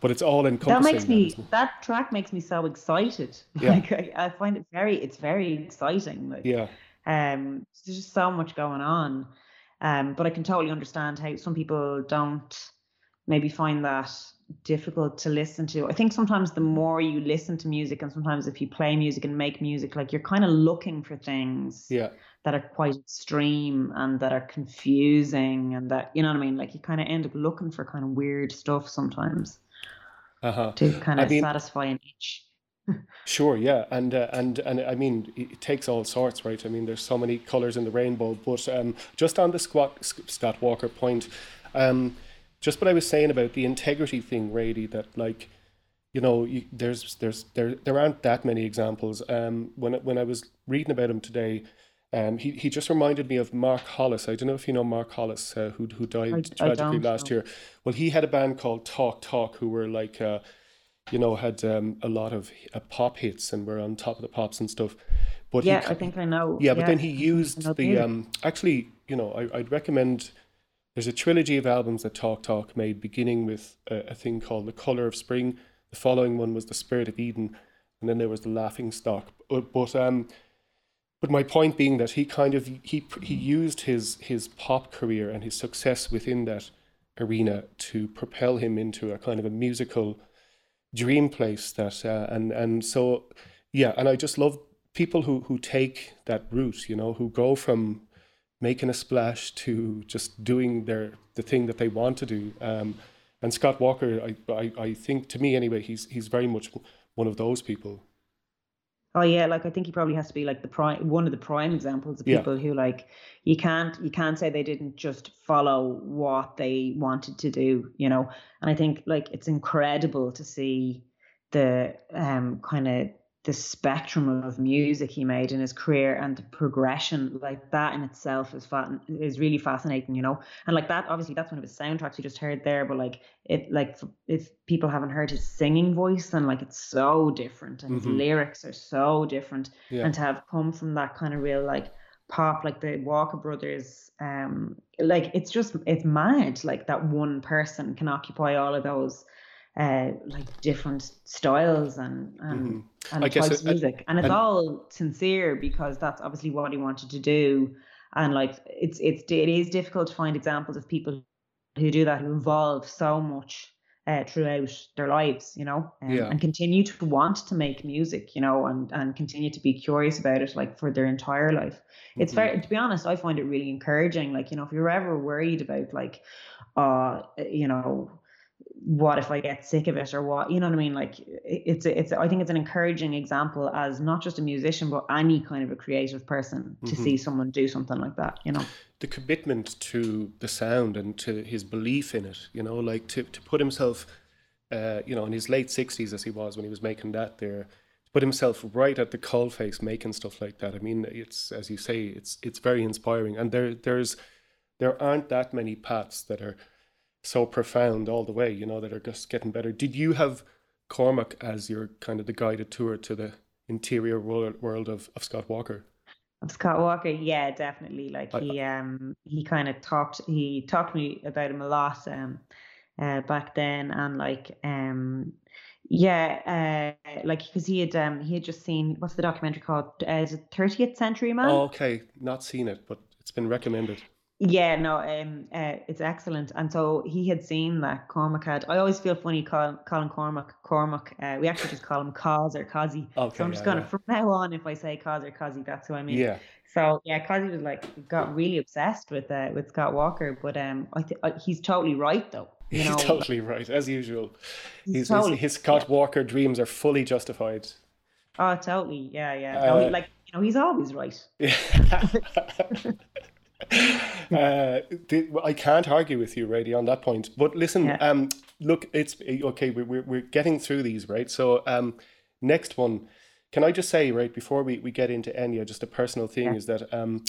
but it's all encompassing. That makes me, that, that track makes me so excited. Yeah. Like, I, I find it very, it's very exciting. Like, yeah. Um, there's just so much going on. Um, but I can totally understand how some people don't maybe find that difficult to listen to. I think sometimes the more you listen to music, and sometimes if you play music and make music, like you're kind of looking for things yeah. that are quite extreme and that are confusing and that, you know what I mean? Like you kind of end up looking for kind of weird stuff sometimes uh-huh. to kind of I mean, satisfy an itch. Sure, yeah, and uh, and and I mean, it takes all sorts, right? I mean, there's so many colours in the rainbow. But um, just on the Scott, Scott Walker point, um, just what I was saying about the integrity thing, Rady, that like, you know, you, there's there's there there aren't that many examples. Um, when when I was reading about him today, um, he he just reminded me of Mark Hollis. I don't know if you know Mark Hollis, uh, who who died I, tragically I last know. year. Well, he had a band called Talk Talk, who were like. Uh, you know, had um, a lot of uh, pop hits and were on top of the pops and stuff. But yeah, he, I think I know. Yeah, but yeah, then he used the, um, actually, you know, I, I'd recommend, there's a trilogy of albums that Talk Talk made, beginning with a, a thing called The Colour of Spring. The following one was The Spirit of Eden. And then there was The Laughing Stock. But, but, um, but my point being that he kind of, he he used his his pop career and his success within that arena to propel him into a kind of a musical dream place that uh, and and so yeah and I just love people who who take that route, you know, who go from making a splash to just doing their the thing that they want to do. Um and Scott Walker, I I, I think, to me anyway, he's he's very much one of those people. Oh yeah, like I think he probably has to be like the prime, one of the prime examples of people yeah. who like you can't you can't say they didn't just follow what they wanted to do, you know. And I think like it's incredible to see the um kind of the spectrum of music he made in his career and the progression. Like that in itself is fat is really fascinating, you know. And like that, obviously, that's one of his soundtracks you just heard there. But like it, like if people haven't heard his singing voice, then like it's so different, and mm-hmm. his lyrics are so different. Yeah. And to have come from that kind of real like pop, like the Walker Brothers, um, like it's just it's mad. Like that one person can occupy all of those. Uh, like different styles and and, mm-hmm. and types it, of music, I, and it's and, all sincere because that's obviously what he wanted to do. And like it's it's it is difficult to find examples of people who do that, who evolve so much uh, throughout their lives, you know, um, yeah. and continue to want to make music, you know, and and continue to be curious about it like for their entire life. Mm-hmm. It's very, to be honest, I find it really encouraging. Like, you know, if you're ever worried about like, uh, you know. what if I get sick of it or what, you know what I mean? Like it's, it's, I think it's an encouraging example as not just a musician, but any kind of a creative person to mm-hmm. see someone do something like that, you know? The commitment to the sound and to his belief in it, you know, like to, to put himself, uh, you know, in his late sixties as he was when he was making that there, to put himself right at the coalface making stuff like that. I mean, it's, as you say, it's, it's very inspiring. And there, there's, there aren't that many paths that are so profound all the way, you know, that are just getting better. Did you have Cormac as your kind of the guided tour to the interior world, world of, of Scott Walker? Of Scott Walker, yeah, definitely. Like I, he um he kind of talked he talked to me about him a lot um uh, back then, and like um yeah uh like because he had um he had just seen, what's the documentary called? Uh, is it thirtieth Century Man? Oh, okay, not seen it, but it's been recommended. Yeah, no, um, uh, it's excellent. And so he had seen that Cormac had. I always feel funny call, calling Cormac Cormac. Uh, we actually just call him Coz or Cozzy. Okay, so I'm just yeah, gonna yeah. from now on, if I say Coz or Cozzy, that's who I mean. Yeah. So yeah, Cozzy was like got really obsessed with uh, with Scott Walker, but um, I th- I, he's totally right though. You know? He's totally right as usual. He's he's, totally, his, his Scott yeah. Walker dreams are fully justified. Oh, totally. Yeah, yeah. No, uh, he, like you know, he's always right. Yeah. uh, the, I can't argue with you, Rady, on that point. But listen, yeah. um, look, it's okay. We're we're getting through these, right? So, um, next one Can I just say, right, before we, we get into Enya, just a personal thing yeah. is that, um,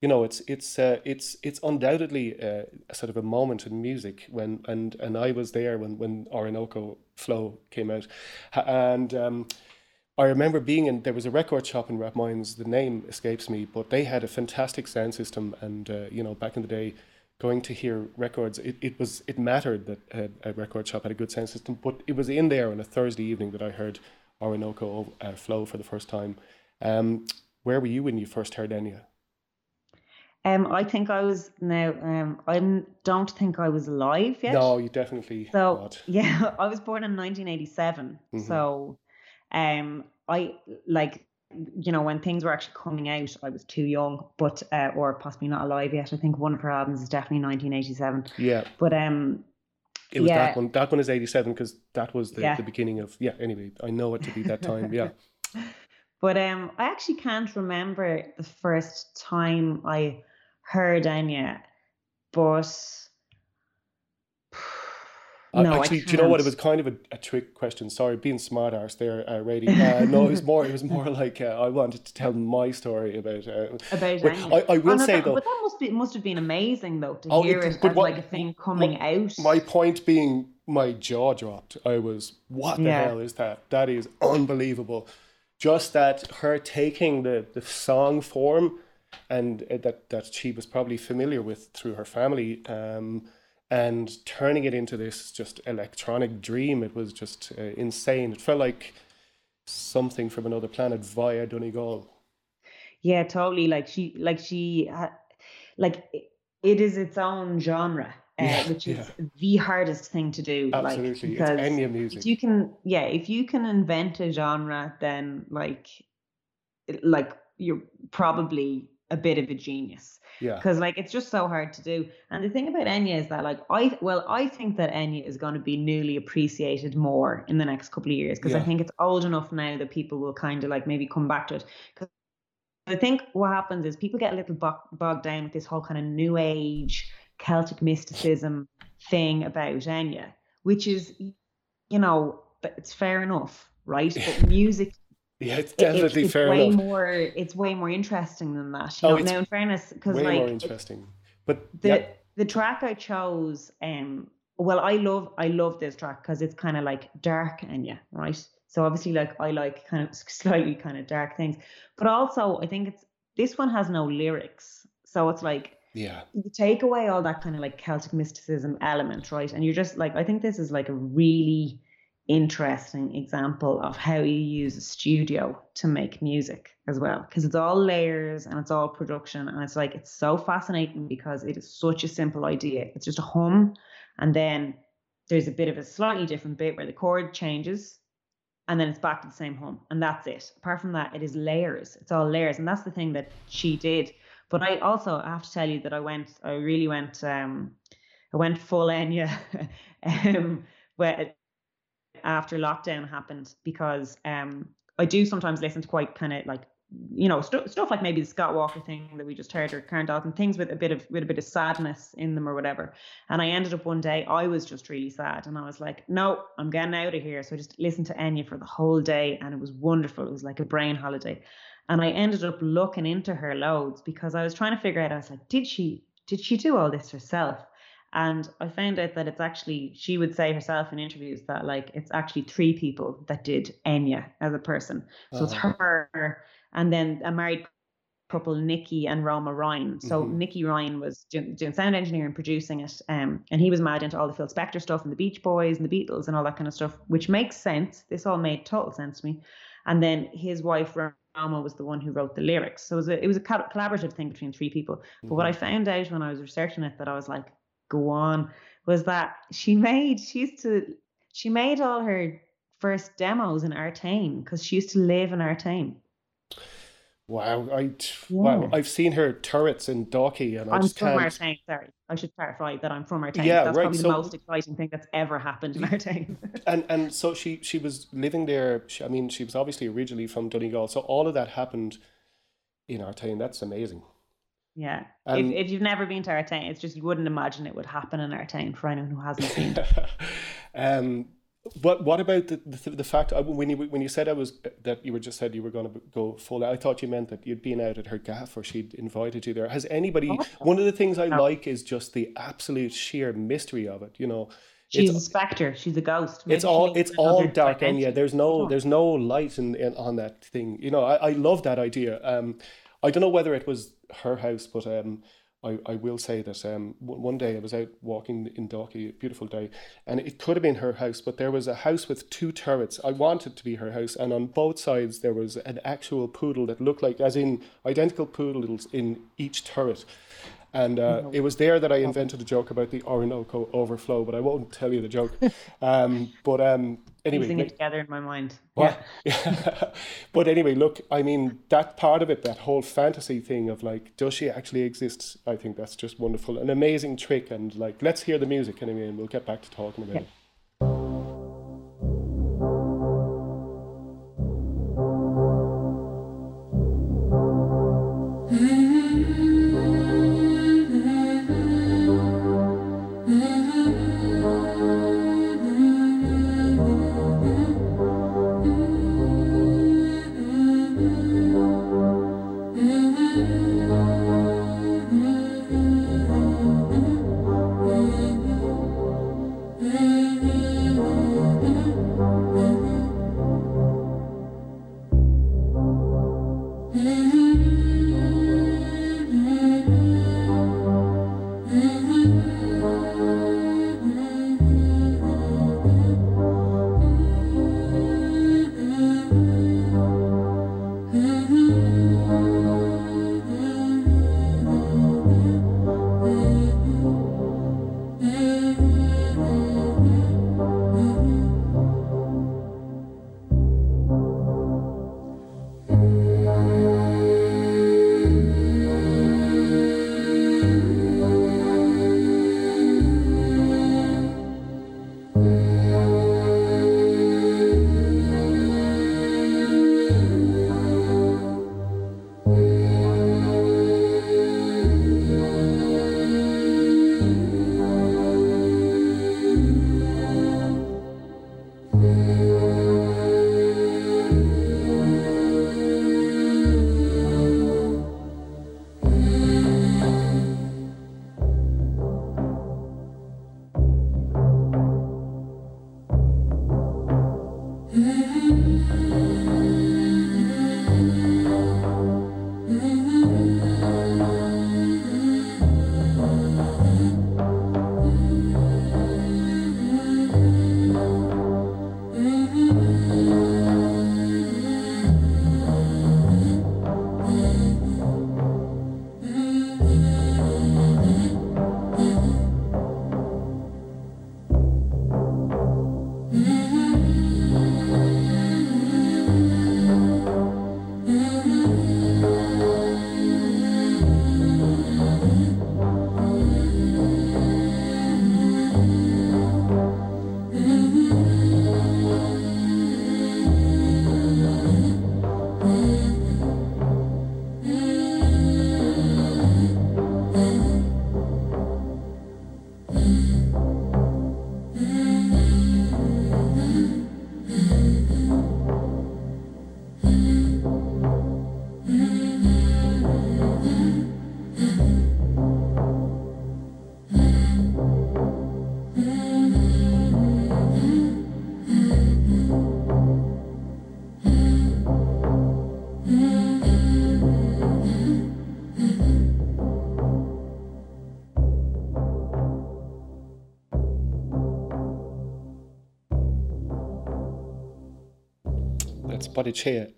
you know, it's it's uh, it's it's undoubtedly uh, sort of a moment in music when, and and I was there when, when Orinoco Flow came out. And um, I remember being in, there was a record shop in Rathmines, the name escapes me, but they had a fantastic sound system. And, uh, you know, back in the day, going to hear records, it, it was it mattered that a, a record shop had a good sound system, but it was in there on a Thursday evening that I heard Orinoco uh, Flow for the first time. Um, where were you when you first heard Enya? Um, I think I was now. Um, I don't think I was alive yet. No, you definitely. So not. Yeah, I was born in nineteen eighty-seven. Mm-hmm. So, um, I like you know when things were actually coming out, I was too young, but uh, or possibly not alive yet. I think one of her albums is definitely nineteen eighty-seven. Yeah. But um, it was yeah. that one. That one is eighty-seven because that was the, yeah. the beginning of yeah. Anyway, I know it to be that time. yeah. But um, I actually can't remember the first time I heard Enya, but no, uh, actually, I do you know what? It was kind of a, a trick question. Sorry, being smart arse there, uh, Rady. Uh, no, it was more. It was more like uh, I wanted to tell my story about uh, about Enya. I, I will oh, no, say that, though, but that must be must have been amazing though to oh, hear it, it as what, like a thing coming my, out. My point being, my jaw dropped. I was, what the yeah. hell is that? That is unbelievable. Just that her taking the, the song form and uh, that, that she was probably familiar with through her family um, and turning it into this just electronic dream. It was just uh, insane. It felt like something from another planet via Donegal. Yeah, totally. Like she, like she, uh, like it is its own genre. Uh, yeah, which is yeah. the hardest thing to do. Absolutely, like, it's Enya music. If you can, yeah, if you can invent a genre, then like, like you're probably a bit of a genius. Yeah. Because like it's just so hard to do. And the thing about Enya is that like I well I think that Enya is going to be newly appreciated more in the next couple of years because yeah. I think it's old enough now that people will kind of like maybe come back to it. Because I think what happens is people get a little bogged down with this whole kind of new age Celtic mysticism thing about Enya, which is, you know, but it's fair enough, right? But music, yeah, it's definitely it, it's fair way enough. More, it's way more interesting than that. You oh, know? Now, in fairness, because like more interesting, but the yeah. the track I chose, um, well, I love I love this track because it's kind of like dark Enya, right? So obviously, like I like kind of slightly kind of dark things, but also I think it's this one has no lyrics, so it's like. Yeah. You take away all that kind of like Celtic mysticism element, right? And you're just like, I think this is like a really interesting example of how you use a studio to make music as well. Because it's all layers and it's all production. And it's like, it's so fascinating because it is such a simple idea. It's just a hum. And then there's a bit of a slightly different bit where the chord changes. And then it's back to the same hum. And that's it. Apart from that, it is layers. It's all layers. And that's the thing that she did. But I also I have to tell you that I went, I really went, um, I went full Enya um, where, after lockdown happened because um, I do sometimes listen to quite kind of like, you know, st- stuff like maybe the Scott Walker thing that we just heard or Karen Dalton, things with a bit of with a bit of sadness in them or whatever. And I ended up one day, I was just really sad and I was like, no, I'm getting out of here. So I just listened to Enya for the whole day and it was wonderful. It was like a brain holiday. And I ended up looking into her loads because I was trying to figure out, I was like, did she, did she do all this herself? And I found out that it's actually, she would say herself in interviews that like, it's actually three people that did Enya as a person. So uh-huh. it's her and then a married couple, Nikki and Roma Ryan. So mm-hmm. Nikki Ryan was doing, doing sound engineering and producing it. Um, and he was mad into all the Phil Spector stuff and the Beach Boys and the Beatles and all that kind of stuff, which makes sense. This all made total sense to me. And then his wife, Roma, was the one who wrote the lyrics. So it was a, it was a collaborative thing between three people. But mm-hmm. what I found out when I was researching it that I was like, go on, was that she made, she used to, she made all her first demos in Artane because she used to live in Artane. Wow. I, yeah. wow. I've seen her turrets in Dalkey. And I I'm just from can't... Artane, sorry. I should clarify that I'm from Artane. Yeah, that's right. probably so, the most exciting thing that's ever happened in Artane. and and so she, she was living there. She, I mean, she was obviously originally from Donegal. So all of that happened in Artane. That's amazing. Yeah. Um, if, if you've never been to Artane, it's just you wouldn't imagine it would happen in Artane for anyone who hasn't seen it. um, What What about the the, the fact I, when you when you said I was that you were just said you were going to go full? I thought you meant that you'd been out at her gaff or she'd invited you there. Has anybody? Oh. One of the things I no. like is just the absolute sheer mystery of it. You know, she's a specter. She's a ghost. Maybe it's all it's all dark and yeah. There's no there's no light in, in on that thing. You know, I, I love that idea. Um, I don't know whether it was her house, but um. I, I will say that um, w- one day I was out walking in Dalkey, beautiful day, and it could have been her house, but there was a house with two turrets. I wanted to be her house, and on both sides there was an actual poodle that looked like, as in identical poodles in each turret. And uh, it was there that I invented a joke about the Orinoco overflow, but I won't tell you the joke. Um, but um, anyway, piecing it together in my mind. What? Yeah. But anyway, look, I mean, that part of it, that whole fantasy thing of like, does she actually exist? I think that's just wonderful, an amazing trick. And like, let's hear the music anyway, and we'll get back to talking about yeah. it.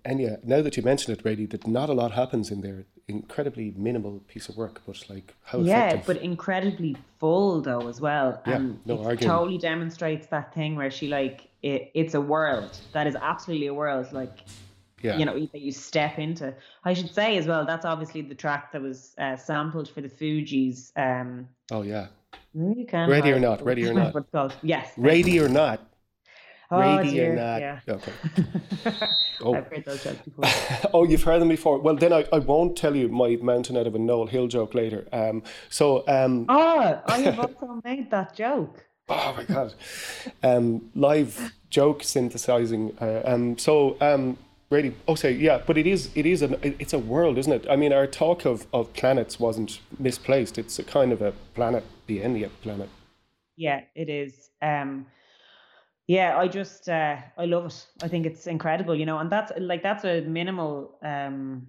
Enya, now that you mention it, Rady, that not a lot happens in there. Incredibly minimal piece of work, but like how effective. Yeah, but incredibly full though as well. Yeah, um, no arguing. It totally demonstrates that thing where she like it, it's a world that is absolutely a world. Like, yeah. you know, that you step into. I should say as well, that's obviously the track that was uh, sampled for the Fugees. Um, oh yeah. You can. Ready or not. Ready or not. What's called? Yes. Ready or not. Oh, Rady or not. Yeah. Okay. Oh. I've heard those jokes before. Oh, you've heard them before. Well, then I, I won't tell you my mountain out of a Noel Hill joke later. Um, so. Um... Oh, I have also made that joke. oh my God, um, live joke synthesizing. Uh, um, so, um, really, oh, say, yeah, but it is, it is, an, it's a world, isn't it? I mean, our talk of, of planets wasn't misplaced. It's a kind of a planet, the Enya planet. Yeah, it is. Um, yeah, I just, uh, I love it. I think it's incredible, you know, and that's like, that's a minimal, um,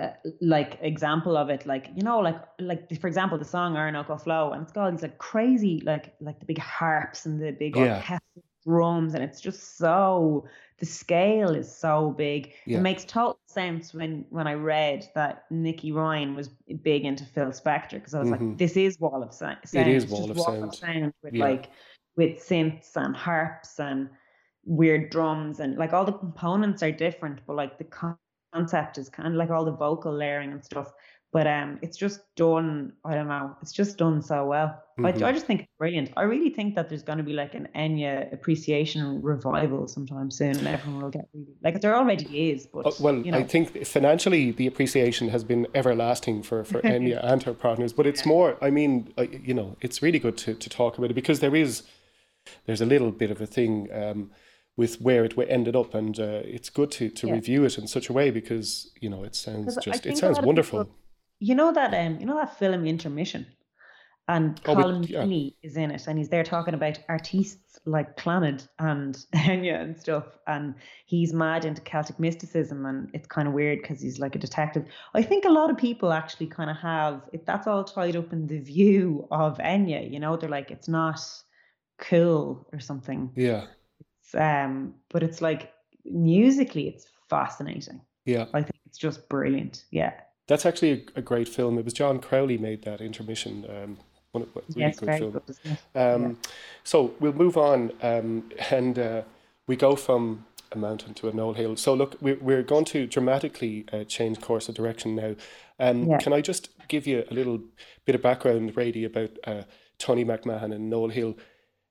Uh, like example of it, like, you know, like like for example the song Orinoco Flow, and it's got these like crazy like like the big harps and the big yeah. orchestral drums, and it's just so, the scale is so big. Yeah. It makes total sense when when I read that Nikki Ryan was big into Phil Spector, because I was mm-hmm. like, this is Wall of Sound. It is wall, of, wall sound. of Sound with yeah. like with synths and harps and weird drums, and like all the components are different, but like the con- concept is kind of like all the vocal layering and stuff, but um it's just done, I don't know, it's just done so well. Mm-hmm. I, I just think it's brilliant. I really think that there's going to be like an Enya appreciation revival sometime soon, and everyone will get really, like there already is, but uh, well, you know. I think financially the appreciation has been everlasting for for Enya and her partners, but it's yeah. more, I mean, uh, you know, it's really good to, to talk about it, because there is there's a little bit of a thing um with where it ended up, and uh, it's good to, to yeah. review it in such a way, because, you know, it sounds just, it sounds wonderful. People, you know that um, you know that film Intermission, and oh, Colin but, yeah. Meaney is in it, and he's there talking about artists like Clonard and Enya and stuff, and he's mad into Celtic mysticism, and it's kind of weird because he's like a detective. I think a lot of people actually kind of have, it, that's all tied up in the view of Enya, you know, they're like, it's not cool or something. Yeah. Um, but it's like musically, it's fascinating. Yeah, I think it's just brilliant. Yeah, that's actually a, a great film. It was John Crowley made that Intermission. Um, one of, really yes, good very film. Good, isn't it? Um, yeah. So we'll move on, um, and uh, we go from a mountain to a Noel Hill. So look, we're we're going to dramatically uh, change course of direction now. Um, yeah. Can I just give you a little bit of background, Rady, about uh, Tony McMahon and Noel Hill?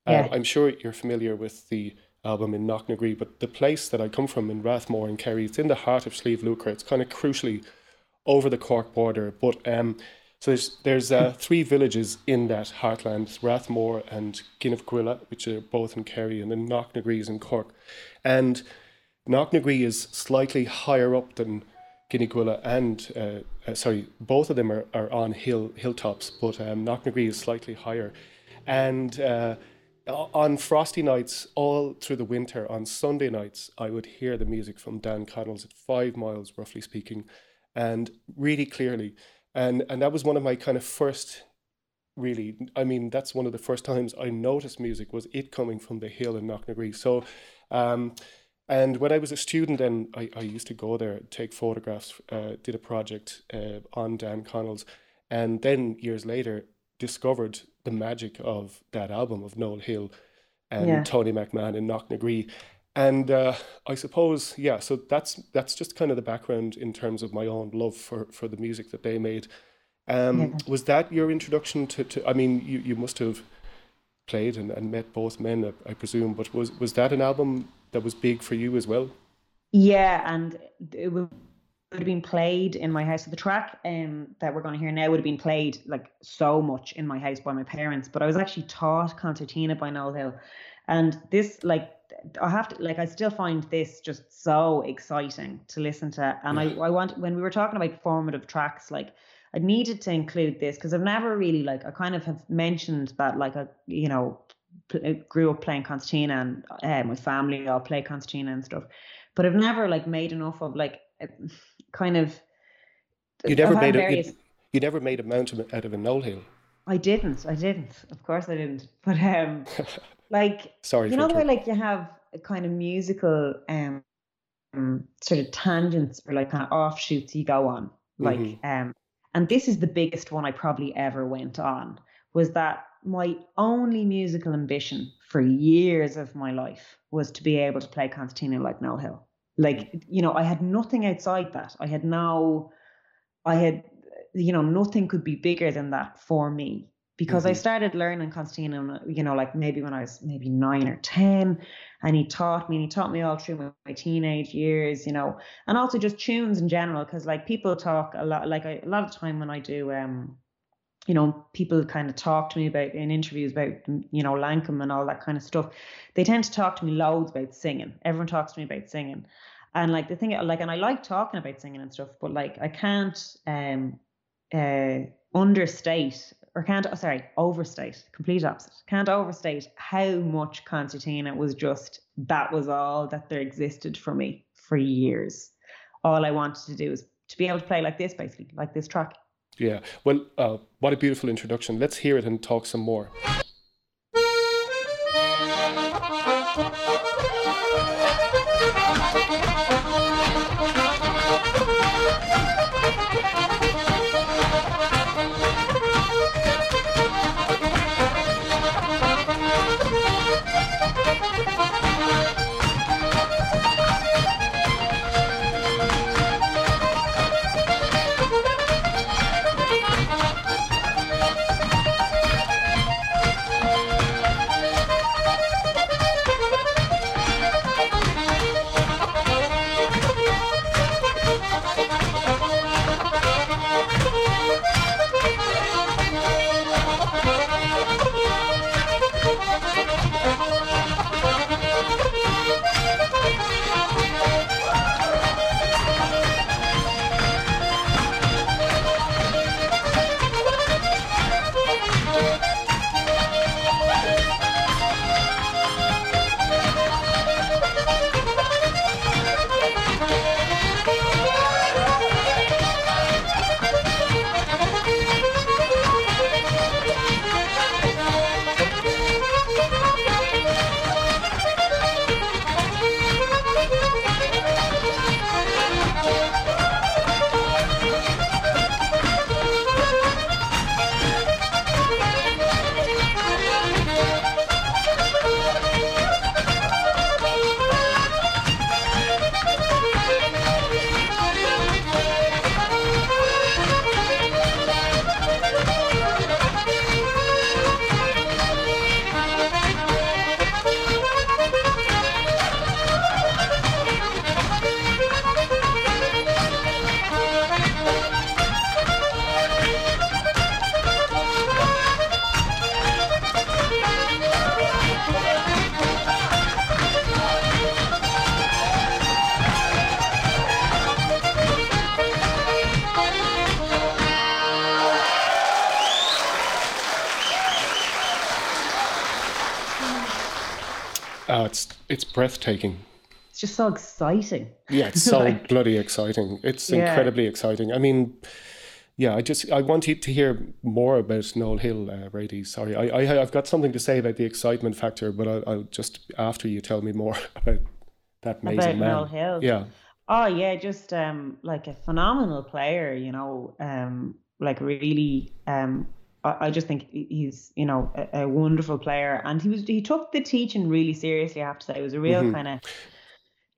Um, yeah. I'm sure you're familiar with the album in Knocknagree, but the place that I come from in Rathmore and Kerry, it's in the heart of Slieve Lucre. It's kind of crucially over the Cork border, but um, so there's there's uh, three villages in that heartland, Rathmore and Kinnevquilla, which are both in Kerry, and then Knocknagree is in Cork. And Knocknagree is slightly higher up than Kinnevquilla, and uh, uh, sorry, both of them are, are on hill hilltops, but um, Knocknagree is slightly higher. And uh, on frosty nights, all through the winter, on Sunday nights, I would hear the music from Dan Connell's at five miles, roughly speaking, and really clearly. And and that was one of my kind of first, really, I mean, that's one of the first times I noticed music, was it coming from the hill in Knocknagree. So, um, and when I was a student, then I, I used to go there, take photographs, uh, did a project uh, on Dan Connell's, and then years later discovered the magic of that album of Noel Hill and yeah. Tony McMahon and Knocknagree. And uh, I suppose, yeah, so that's that's just kind of the background in terms of my own love for, for the music that they made. Um, yeah. Was that your introduction to, to I mean, you, you must have played and, and met both men, I, I presume, but was, was that an album that was big for you as well? Yeah, and it was... would have been played in my house. So the track um, that we're going to hear now would have been played like so much in my house by my parents, but I was actually taught concertina by Noel Hill. And this, like, I have to, like, I still find this just so exciting to listen to. And I, I want, when we were talking about formative tracks, like, I needed to include this, because I've never really, like, I kind of have mentioned that, like, I, you know, p- grew up playing concertina, and uh, my family all play concertina and stuff, but I've never, like, made enough of, like, kind of you never made various... a, you, you never made a mountain out of a Noel Hill. I didn't I didn't of course I didn't but um like sorry you know the way like you have a kind of musical um sort of tangents or like kind of offshoots you go on like mm-hmm. um and this is the biggest one I probably ever went on, was that my only musical ambition for years of my life was to be able to play concertina like Noel Hill. Like, you know, I had nothing outside that. I had no, I had, you know, nothing could be bigger than that for me, because mm-hmm. I started learning concertina, you know, like maybe when I was maybe nine or ten, and he taught me, and he taught me all through my teenage years, you know, and also just tunes in general, because like people talk a lot, like I, a lot of time when I do um you know, people kind of talk to me about in interviews about, you know, Lankum and all that kind of stuff. They tend to talk to me loads about singing. Everyone talks to me about singing. And like the thing, like, and I like talking about singing and stuff, but like I can't um, uh, understate or can't, oh, sorry, overstate, complete opposite. Can't overstate how much concertina was just, that was all that there existed for me for years. All I wanted to do was to be able to play like this, basically, like this track. Yeah, well, uh, what a beautiful introduction. Let's hear it and talk some more. It's breathtaking. It's just so exciting. Yeah, it's so like, bloody exciting. It's yeah. incredibly exciting. I mean, yeah, I just, I wanted to hear more about Noel Hill, uh, Rady. Sorry, I, I, I've got something to say about the excitement factor, but I, I'll just, after you tell me more about that amazing about man. Noel Hill. Yeah. Oh, yeah, just um, like a phenomenal player, you know, um, like really... Um, I just think he's, you know, a, a wonderful player, and he was he took the teaching really seriously. I have to say, it was a real mm-hmm. kind of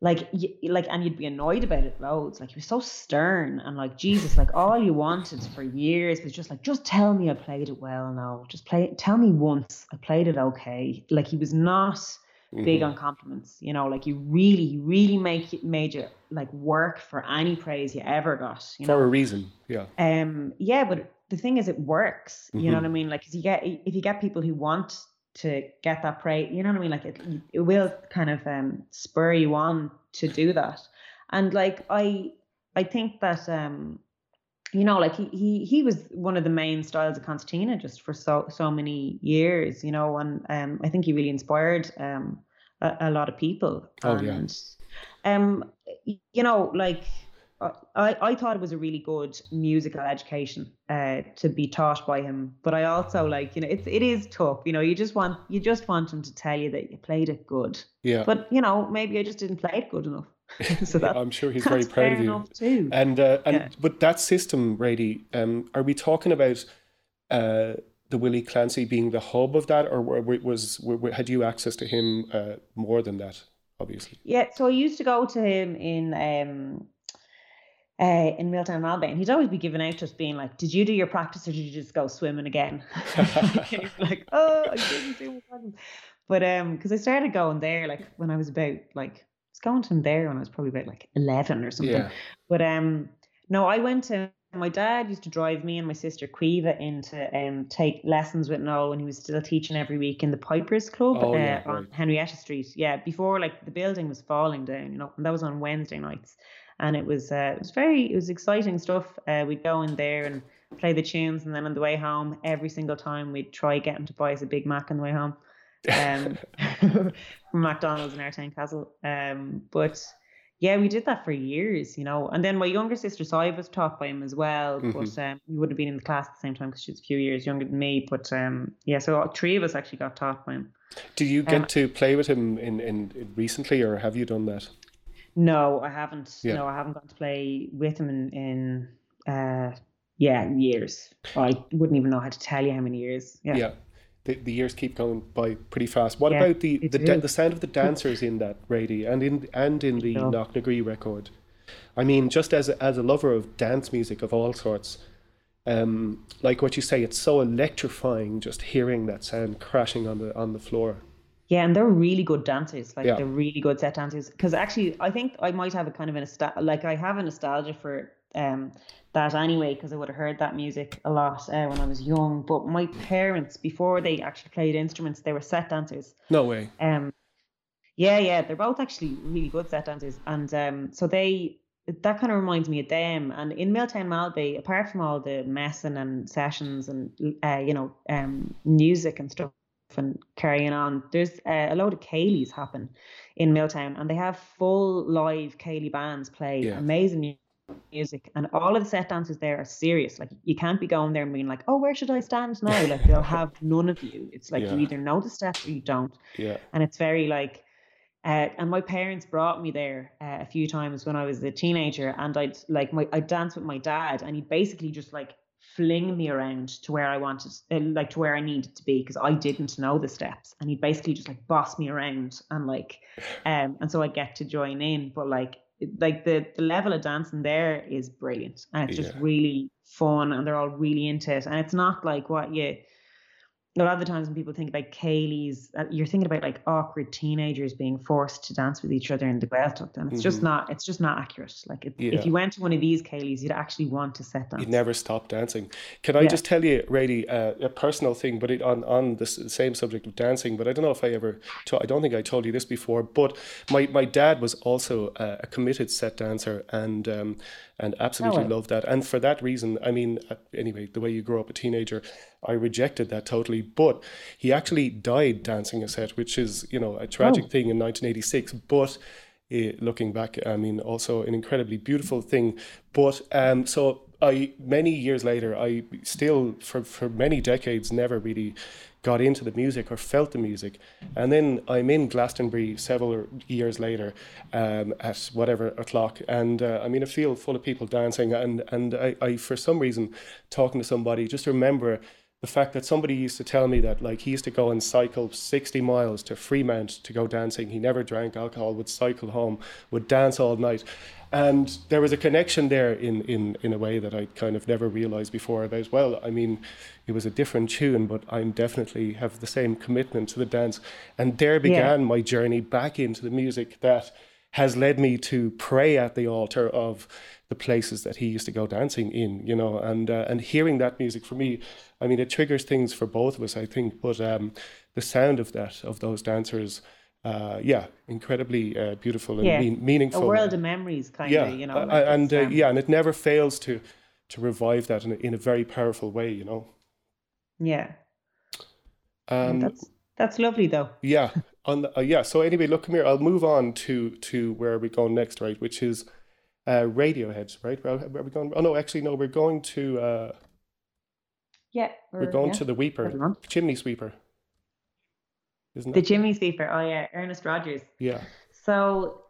like like, and you'd be annoyed about it loads. Like he was so stern, and like Jesus, like all you wanted for years was just like, just tell me I played it well. Now, just play, tell me once I played it okay. Like he was not mm-hmm. big on compliments, you know. Like you really, really make it made you like work for any praise you ever got. You for know? a reason, yeah. Um, yeah, but. The thing is, it works. You mm-hmm. know what I mean? Like, cause you get if you get people who want to get that praise, you know what I mean? Like, it it will kind of um, spur you on to do that. And like, I I think that um, you know, like he he he was one of the main styles of concertina just for so so many years, you know. And um, I think he really inspired um a, a lot of people. Oh and, yeah. Um, you know, like. I, I thought it was a really good musical education uh, to be taught by him, but I also like, you know, it's it is tough, you know. You just want you just want him to tell you that you played it good. Yeah. But you know, maybe I just didn't play it good enough. so that, yeah, I'm sure he's very proud of you. Too. And uh, and yeah. but that system, Rady, um, are we talking about uh, the Willie Clancy being the hub of that, or was, was had you access to him uh, more than that? Obviously. Yeah. So I used to go to him in. Um, Uh, in Miltown Malbay, and he'd always be giving out to us being like, did you do your practice or did you just go swimming again? like, oh, I didn't do one. But um, because I started going there like when I was about like, I was going to him there when I was probably about like eleven or something. Yeah. But um, no, I went to My dad used to drive me and my sister Cueva in to um, take lessons with Noel when he was still teaching every week in the Piper's Club oh, uh, yeah, right. on Henrietta Street. Yeah, before like the building was falling down, you know, and that was on Wednesday nights. And it was uh, it was very it was exciting stuff. Uh, we'd go in there and play the tunes, and then on the way home, every single time we'd try getting to buy us a Big Mac on the way home um, from McDonald's in Artane Castle. Um, but yeah, we did that for years, you know. And then my younger sister, Sai, was taught by him as well. Mm-hmm. But um, we would have been in the class at the same time because she's a few years younger than me. But um, yeah, so all three of us actually got taught by him. Do you get um, to play with him in, in recently, or have you done that? No, I haven't. Yeah. No, I haven't gone to play with him in, in uh, yeah, years. I wouldn't even know how to tell you how many years. Yeah. yeah. The, the years keep going by pretty fast. What yeah, about the the, da- the sound of the dancers in that, Rady, and in and in the no. Knocknagree record? I mean, just as a, as a lover of dance music of all sorts, um, like what you say, it's so electrifying just hearing that sound crashing on the on the floor. Yeah, and they're really good dancers. Like yeah. they're really good set dancers. Because actually, I think I might have a kind of a nostalgia. Like I have a nostalgia for um that anyway, because I would have heard that music a lot uh, when I was young. But my parents, before they actually played instruments, they were set dancers. No way. Um, yeah, yeah, they're both actually really good set dancers, and um, so they that kind of reminds me of them. And in Miltown Malbay, apart from all the messing and sessions and uh, you know um music and stuff and carrying on, there's uh, a load of Caileys happen in Miltown, and they have full live Cailey bands play yeah. amazing music. music and all of the set dancers there are serious. Like you can't be going there and being like, oh, where should I stand now? Like they'll have none of you. It's like yeah. you either know the steps or you don't. Yeah. And it's very like uh and my parents brought me there uh, a few times when I was a teenager, and I'd like my I danced with my dad, and he'd basically just like fling me around to where I wanted uh, like to where I needed to be, because I didn't know the steps, and he'd basically just like boss me around, and like um and so I get to join in. But like Like the, the level of dancing there is brilliant, and it's just yeah. really fun, and they're all really into it. And it's not like what you a lot of the times when people think about Caileys, you're thinking about like awkward teenagers being forced to dance with each other in the Gaeltacht, and it's mm-hmm. just not it's just not accurate. Like it, yeah. if you went to one of these Caileys, you'd actually want to set dance. You'd never stop dancing. Can I yeah. just tell you, Rady, uh, a personal thing, but it, on on the same subject of dancing. But I don't know if I ever to- I don't think I told you this before. But my my dad was also uh, a committed set dancer, and um, and absolutely oh, loved that. And for that reason, I mean, anyway, the way you grow up a teenager, I rejected that totally. But he actually died dancing a set, which is, you know, a tragic oh. thing in nineteen eighty-six. But uh, looking back, I mean, also an incredibly beautiful thing. But um, so I, many years later, I still, for, for many decades, never really got into the music or felt the music. And then I'm in Glastonbury several years later um, at whatever o'clock. And uh, I'm in a field full of people dancing. And, and I, I, for some reason, talking to somebody, just remember the fact that somebody used to tell me that, like, he used to go and cycle sixty miles to Fremont to go dancing. He never drank alcohol, would cycle home, would dance all night. And there was a connection there in, in, in a way that I kind of never realized before about, well, I mean, it was a different tune, but I definitely have the same commitment to the dance. And there began yeah. my journey back into the music that has led me to pray at the altar of the places that he used to go dancing in, you know, and uh, and hearing that music for me, I mean, it triggers things for both of us, I think. But um, the sound of that, of those dancers, uh, yeah, incredibly uh, beautiful and yeah. mean, meaningful. A world of memories, kind yeah. of, you know. Like uh, and um, uh, yeah, and it never fails to to revive that in a, in a very powerful way, you know. Yeah. Um, that's that's lovely, though. Yeah. On the, uh, yeah. So anyway, look, come here. I'll move on to to where we go next, right? Which is. Uh, Radiohead, right? Are we going? Oh no, actually no. We're going to. Uh, yeah, we're, we're going yeah. to the Weeper, Chimney Sweeper. Isn't the it? Chimney Sweeper? Oh yeah, Ernest Rogers. Yeah. So,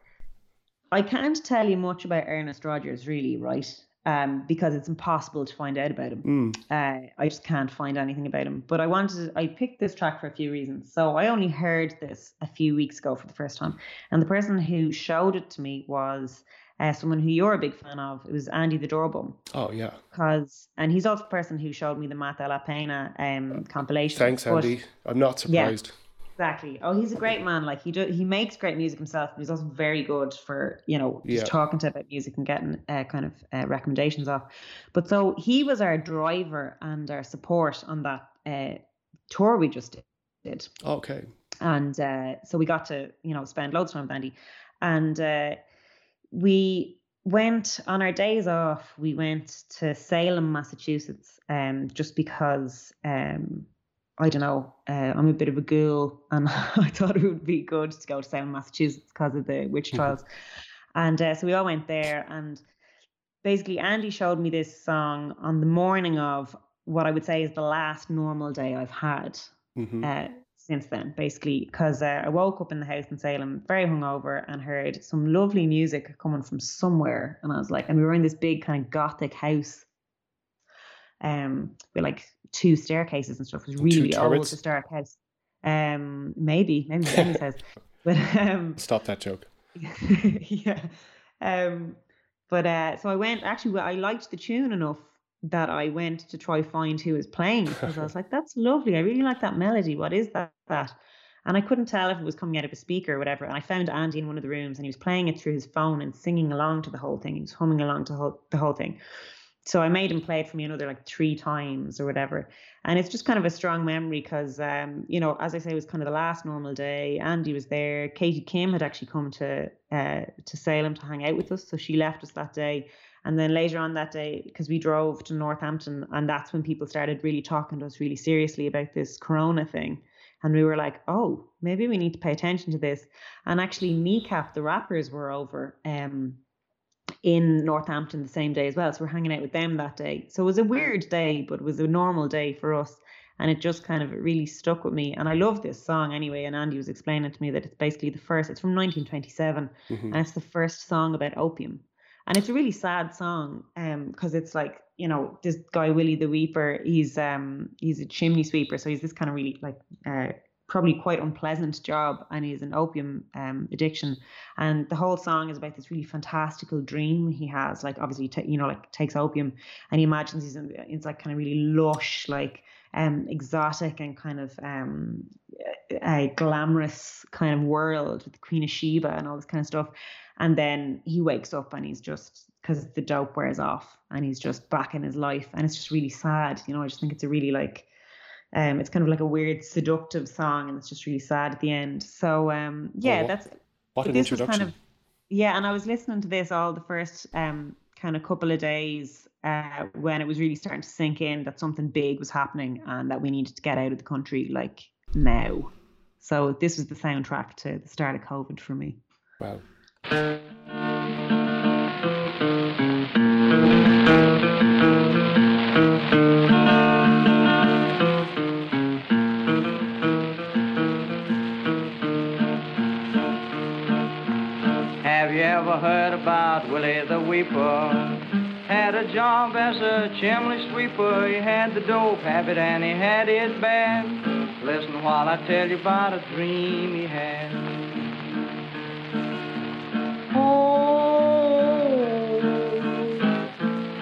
I can't tell you much about Ernest Rogers, really, right? Um, because it's impossible to find out about him. Mm. Uh, I just can't find anything about him. But I wanted, I picked this track for a few reasons. So I only heard this a few weeks ago for the first time, and the person who showed it to me was. Uh, someone who you're a big fan of. It was Andy the Doorbum. Oh, yeah. Cause, and he's also the person who showed me the Mata La Pena um, compilation. Thanks, Andy. But, I'm not surprised. Yeah. Exactly. Oh, he's a great man. Like he do, he makes great music himself, but he's also very good for, you know, just yeah. talking to about music and getting uh, kind of uh, recommendations off. But so he was our driver and our support on that uh, tour we just did. Okay. And uh, so we got to, you know, spend loads of time with Andy, and uh, we went on our days off. We went to Salem, Massachusetts, um, just because. Um, I don't know, uh, I'm a bit of a ghoul, and I thought it would be good to go to Salem, Massachusetts because of the witch trials. And uh, so we all went there, and basically Andy showed me this song on the morning of what I would say is the last normal day I've had mm-hmm. uh, since then, basically, because uh, I woke up in the house in Salem very hungover and heard some lovely music coming from somewhere. And I was like, and we were in this big kind of gothic house. Um, we're like two staircases and stuff. It was really old to start house. Um, maybe, maybe Jamie's house. But um, stop that joke. yeah. Um, but uh, so I went. Actually, I liked the tune enough that I went to try find who was playing, because I was like, "That's lovely. I really like that melody. What is that?" that? And I couldn't tell if it was coming out of a speaker or whatever. And I found Andy in one of the rooms, and he was playing it through his phone and singing along to the whole thing. He was humming along to whole, the whole thing. So I made him play it for me another like three times or whatever. And it's just kind of a strong memory because, um, you know, as I say, it was kind of the last normal day. Andy was there. Katie Kim had actually come to uh, to Salem to hang out with us. So she left us that day. And then later on that day, because we drove to Northampton, and that's when people started really talking to us really seriously about this corona thing. And we were like, oh, maybe we need to pay attention to this. And actually Kneecap, the rappers, were over um in Northampton the same day as well, so we're hanging out with them that day. So it was a weird day, but it was a normal day for us, and it just kind of really stuck with me. And I love this song anyway, and Andy was explaining to me that it's basically the first, it's from nineteen twenty-seven mm-hmm. and it's the first song about opium. And it's a really sad song um because it's like, you know, this guy Willie the Weeper, he's um he's a chimney sweeper, so he's this kind of really like uh probably quite unpleasant job, and he's an opium um, addiction. And the whole song is about this really fantastical dream he has, like obviously t- you know like takes opium, and he imagines he's in, it's like kind of really lush, like um exotic and kind of um a glamorous kind of world with the Queen of Sheba and all this kind of stuff. And then he wakes up and he's just, because the dope wears off, and he's just back in his life, and it's just really sad, you know. I just think it's a really like Um, it's kind of like a weird seductive song, and it's just really sad at the end. So um, yeah, oh, that's what an this introduction. Was kind of, yeah, and I was listening to this all the first um, kind of couple of days uh, when it was really starting to sink in that something big was happening and that we needed to get out of the country like now. So this was the soundtrack to the start of COVID for me. Wow. Heard about Willie the Weeper, had a job as a chimney sweeper. He had the dope habit and he had it bad. Listen while I tell you about a dream he had. Oh,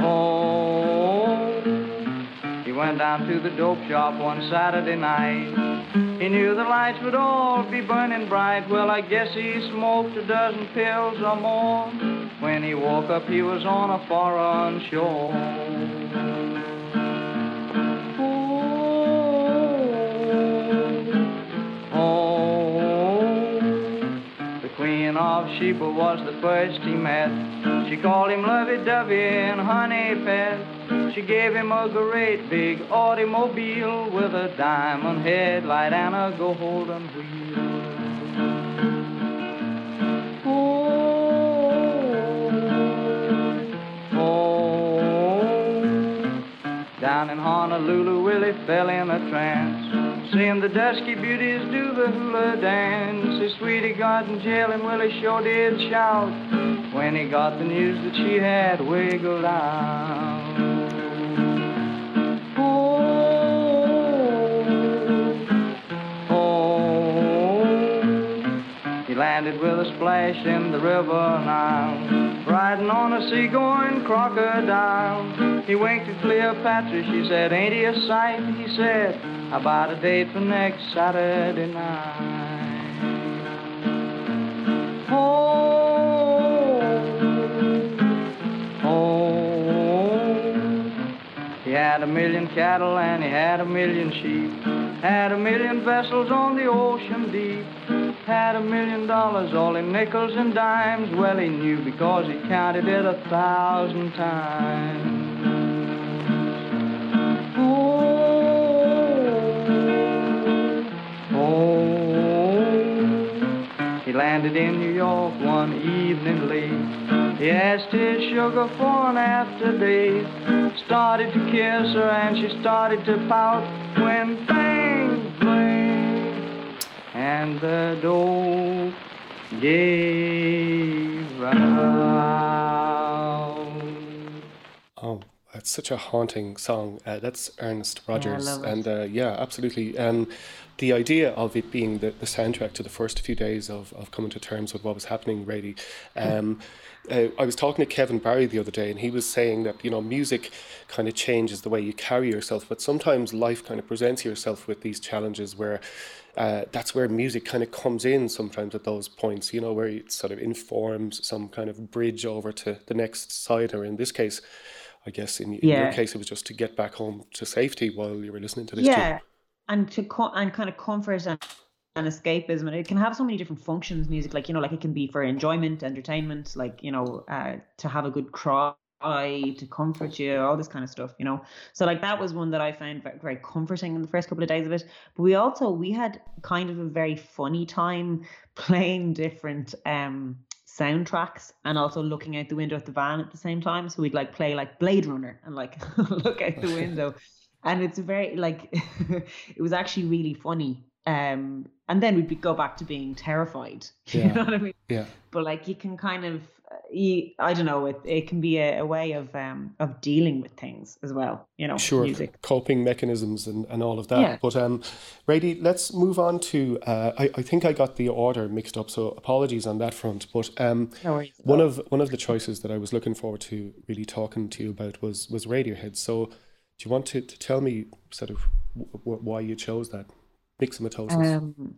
oh. He went down to the dope shop one Saturday night. He knew the lights would all be burning bright. Well, I guess he smoked a dozen pills or more. When he woke up, he was on a foreign shore. Oh, oh. The Queen of Sheba was the first he met. She called him lovey-dovey and honey pet. She gave him a great big automobile with a diamond headlight and a golden wheel. Oh, oh. Down in Honolulu, Willie fell in a trance, seeing the dusky beauties do the hula dance. His sweetie got in jail and Willie sure did shout when he got the news that she had wiggled out. Landed with a splash in the river Nile, riding on a sea-going crocodile. He winked at Cleopatra, she said, ain't he a sight? He said, about a date for next Saturday night. Had a million cattle and he had a million sheep. Had a million vessels on the ocean deep. Had a million dollars all in nickels and dimes. Well, he knew because he counted it a thousand times. He landed in New York one evening late. He asked his sugar for an after date. Started to kiss her and she started to pout. When bang, bang, and the door gave out. Oh, that's such a haunting song. Uh, that's Ernest Rogers. Yeah, I love it. And uh, yeah, absolutely. Um, The idea of it being the, the soundtrack to the first few days of, of coming to terms with what was happening, really. Um, uh, I was talking to Kevin Barry the other day, and he was saying that, you know, music kind of changes the way you carry yourself, but sometimes life kind of presents yourself with these challenges where uh, that's where music kind of comes in sometimes at those points, you know, where it sort of informs some kind of bridge over to the next side, or in this case, I guess in, in yeah. your case, it was just to get back home to safety while you were listening to this yeah. too. And to co- and kind of comfort and, and escapism, and it can have so many different functions. Music, like you know, like it can be for enjoyment, entertainment, like you know, uh, to have a good cry, to comfort you, all this kind of stuff, you know. So like that was one that I found very, very comforting in the first couple of days of it. But we also we had kind of a very funny time playing different um, soundtracks and also looking out the window at the van at the same time. So we'd like play like Blade Runner and like look out the window. And it's very, like, it was actually really funny. Um, and then we'd be, go back to being terrified. Yeah. You know what I mean? Yeah. But, like, you can kind of, you, I don't know, it, it can be a, a way of um, of dealing with things as well, you know, sure, music. Coping mechanisms and, and all of that. Yeah. But, um, Rady, let's move on to, uh, I, I think I got the order mixed up, so apologies on that front. But um, no worries, one, of, one of the choices that I was looking forward to really talking to you about was, was Radiohead. So... do you want to, to tell me sort of w- w- why you chose that? Myxomatosis. Um,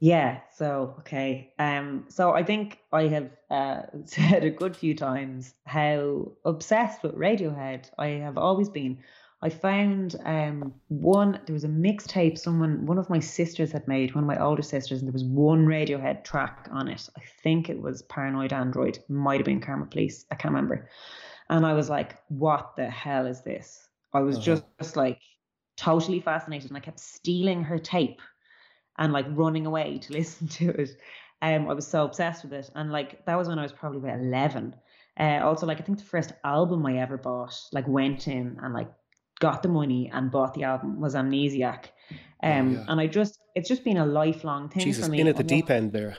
yeah, so, okay. Um, so I think I have uh, said a good few times how obsessed with Radiohead I have always been. I found um, one, there was a mixtape someone, one of my sisters had made, one of my older sisters, and there was one Radiohead track on it. I think it was Paranoid Android, might have been Karma Police, I can't remember. And I was like, what the hell is this? I was just, uh-huh. just like totally fascinated, and I kept stealing her tape and like running away to listen to it. Um, I was so obsessed with it, and like that was when I was probably about eleven. Uh, also, like I think the first album I ever bought, like went in and like got the money and bought the album, was Amnesiac. Um, oh, yeah. And I just, it's just been a lifelong thing Jesus, for me. Jesus, in at the deep end there.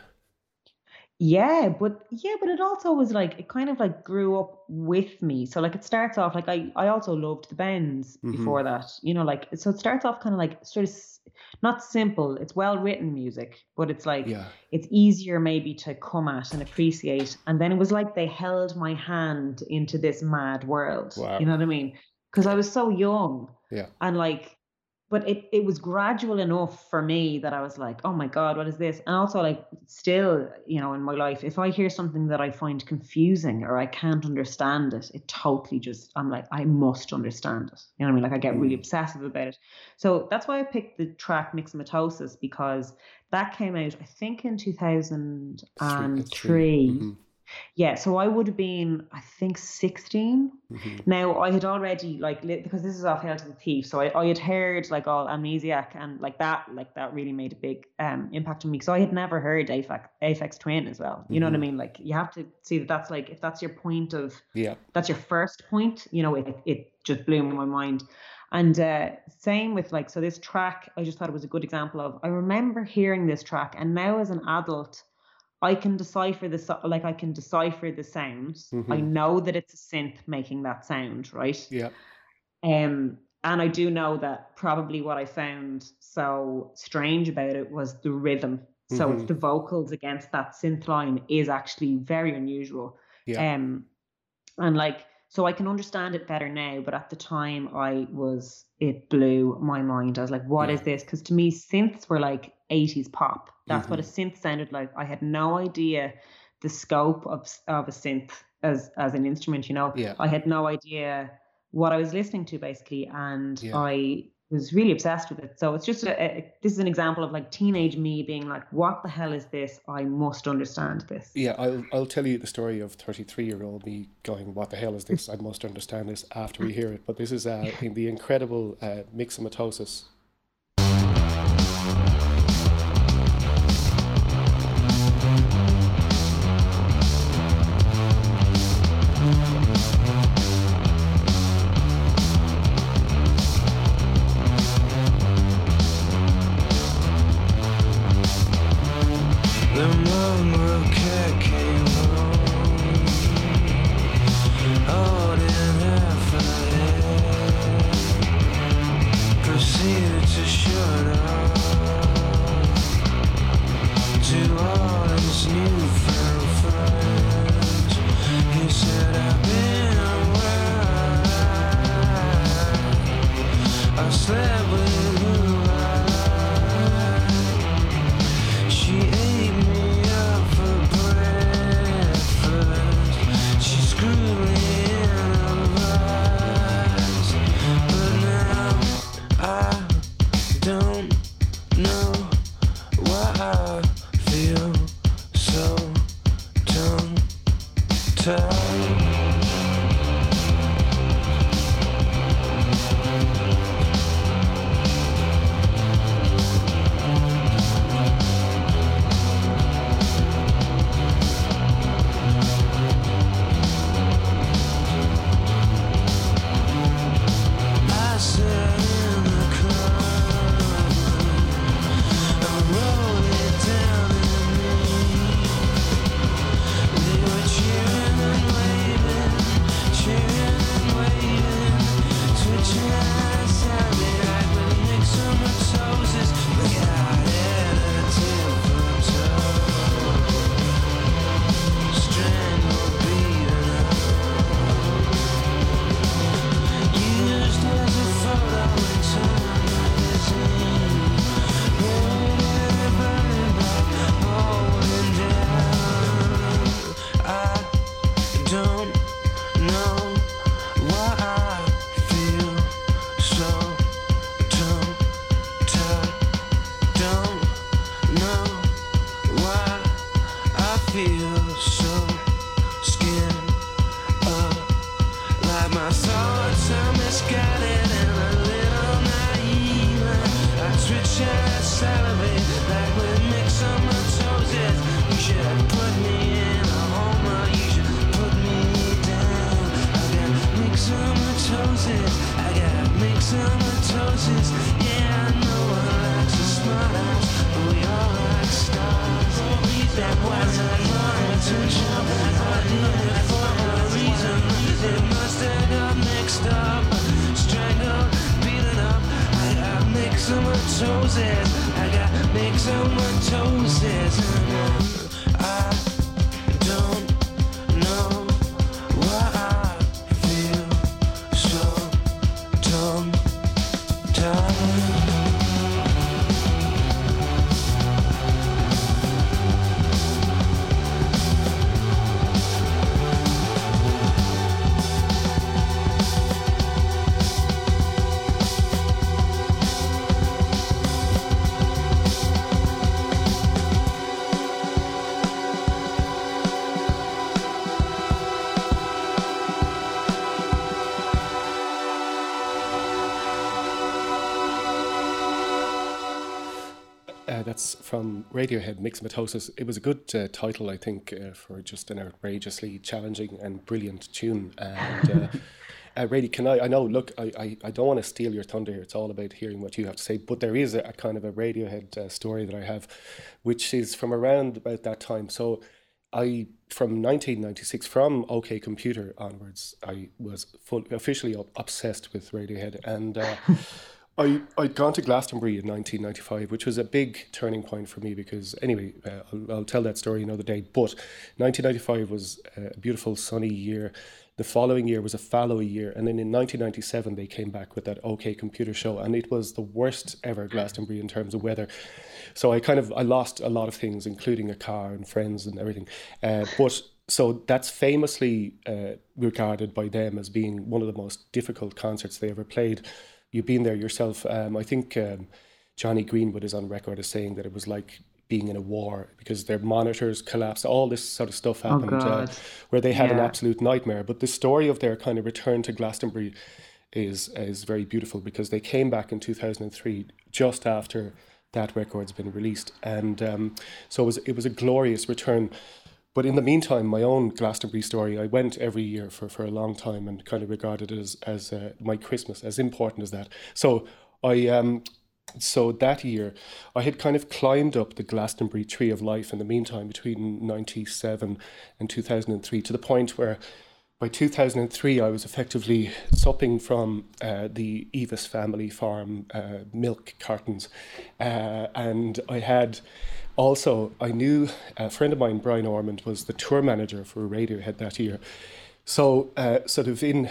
Yeah, but yeah, but it also was like it kind of like grew up with me. So like it starts off like I, I also loved the Bends mm-hmm. before that, you know, like so it starts off kind of like sort of not simple. It's well written music, but it's like yeah. it's easier maybe to come at and appreciate. And then it was like they held my hand into this mad world. Wow. You know what I mean? Because I was so young. Yeah. And like. But it, it was gradual enough for me that I was like, oh my God, what is this? And also like still, you know, in my life, if I hear something that I find confusing or I can't understand it, it totally just, I'm like, I must understand it. You know what I mean? Like I get really obsessive about it. So that's why I picked the track Myxomatosis, because that came out, I think in two thousand three. Mm-hmm. Yeah, so I would have been, I think, sixteen. Mm-hmm. Now, I had already, like, li- because this is off Hail to the Thief, so I, I had heard, like, all Amnesiac and, like, that like that really made a big um, impact on me. So I had never heard Aphex, Aphex Twin as well. You mm-hmm. know what I mean? Like, you have to see that that's, like, if that's your point of, yeah, that's your first point, you know, it, it just blew my mind. And uh, same with, like, so this track, I just thought it was a good example of, I remember hearing this track, and now as an adult, I can decipher the like I can decipher the sounds. Mm-hmm. I know that it's a synth making that sound, right? Yeah. Um, and I do know that probably what I found so strange about it was the rhythm. Mm-hmm. So it's the vocals against that synth line is actually very unusual. Yeah. Um, and like so I can understand it better now, but at the time I was it blew my mind. I was like, what yeah. is this? Because to me, synths were like eighties pop. That's mm-hmm. what a synth sounded like. I had no idea the scope of of a synth as as an instrument, you know. Yeah. I had no idea what I was listening to, basically, and yeah. I was really obsessed with it. So it's just a, a, this is an example of like teenage me being like, what the hell is this? I must understand this. Yeah, I'll I'll tell you the story of thirty-three-year-old me going, what the hell is this? I must understand this after we hear it. But this is uh, in the incredible uh, Myxomatosis. From Radiohead, Myxomatosis. It was a good uh, title, I think, uh, for just an outrageously challenging and brilliant tune. And uh, uh, Rady, can I, I know, look, I, I, I don't want to steal your thunder here. It's all about hearing what you have to say. But there is a, a kind of a Radiohead uh, story that I have, which is from around about that time. So I, from nineteen ninety-six, from OK Computer onwards, I was full, officially obsessed with Radiohead. And... Uh, I, I'd gone to Glastonbury in nineteen ninety-five, which was a big turning point for me because, anyway, uh, I'll, I'll tell that story another day. But nineteen ninety-five was a beautiful sunny year. The following year was a fallow year. And then in nineteen ninety-seven, they came back with that OK Computer show. And it was the worst ever Glastonbury in terms of weather. So I kind of, I lost a lot of things, including a car and friends and everything. Uh, but... So that's famously uh, regarded by them as being one of the most difficult concerts they ever played. You've been there yourself. Um, I think um, Johnny Greenwood is on record as saying that it was like being in a war because their monitors collapsed. All this sort of stuff happened oh uh, where they had yeah. an absolute nightmare. But the story of their kind of return to Glastonbury is is very beautiful because they came back in two thousand three just after that record's been released. And um, so it was, it was a glorious return. But in the meantime, my own Glastonbury story, I went every year for, for a long time and kind of regarded it as, as uh, my Christmas, as important as that. So I um, so that year, I had kind of climbed up the Glastonbury tree of life in the meantime between ninety-seven and two thousand three to the point where by two thousand three, I was effectively supping from uh, the Evis family farm uh, milk cartons. Uh, and I had... Also, I knew a friend of mine, Brian Ormond, was the tour manager for Radiohead that year. So uh, sort of in,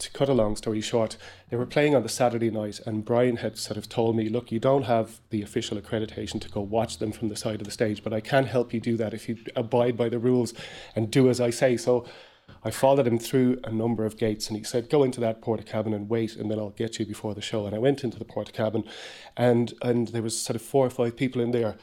to cut a long story short, they were playing on the Saturday night and Brian had sort of told me, look, you don't have the official accreditation to go watch them from the side of the stage, but I can help you do that if you abide by the rules and do as I say. So I followed him through a number of gates and he said, go into that porta cabin and wait and then I'll get you before the show. And I went into the porta cabin and, and there was sort of four or five people in there,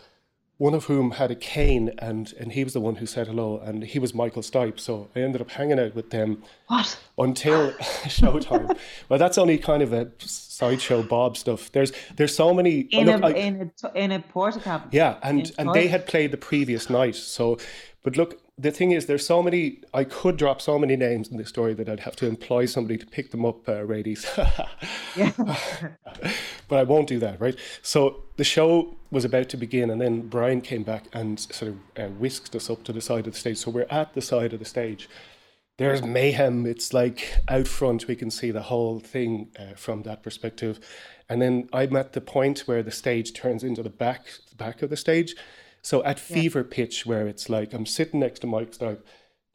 one of whom had a cane, and, and he was the one who said hello, and he was Michael Stipe, so I ended up hanging out with them what? until showtime. Well, that's only kind of a sideshow Bob stuff. There's there's so many... In oh, look, a I, in a, in a porta cabin. Yeah, and, and they had played the previous night, so... But look, the thing is, there's so many... I could drop so many names in this story that I'd have to employ somebody to pick them up, uh, Radies. Yeah. But I won't do that, right? So the show was about to begin, and then Brian came back and sort of uh, whisked us up to the side of the stage. So we're at the side of the stage. There's mayhem. It's like out front. We can see the whole thing uh, from that perspective. And then I'm at the point where the stage turns into the back, back of the stage. So at yeah. fever pitch, where it's like, I'm sitting next to Mike Stipe,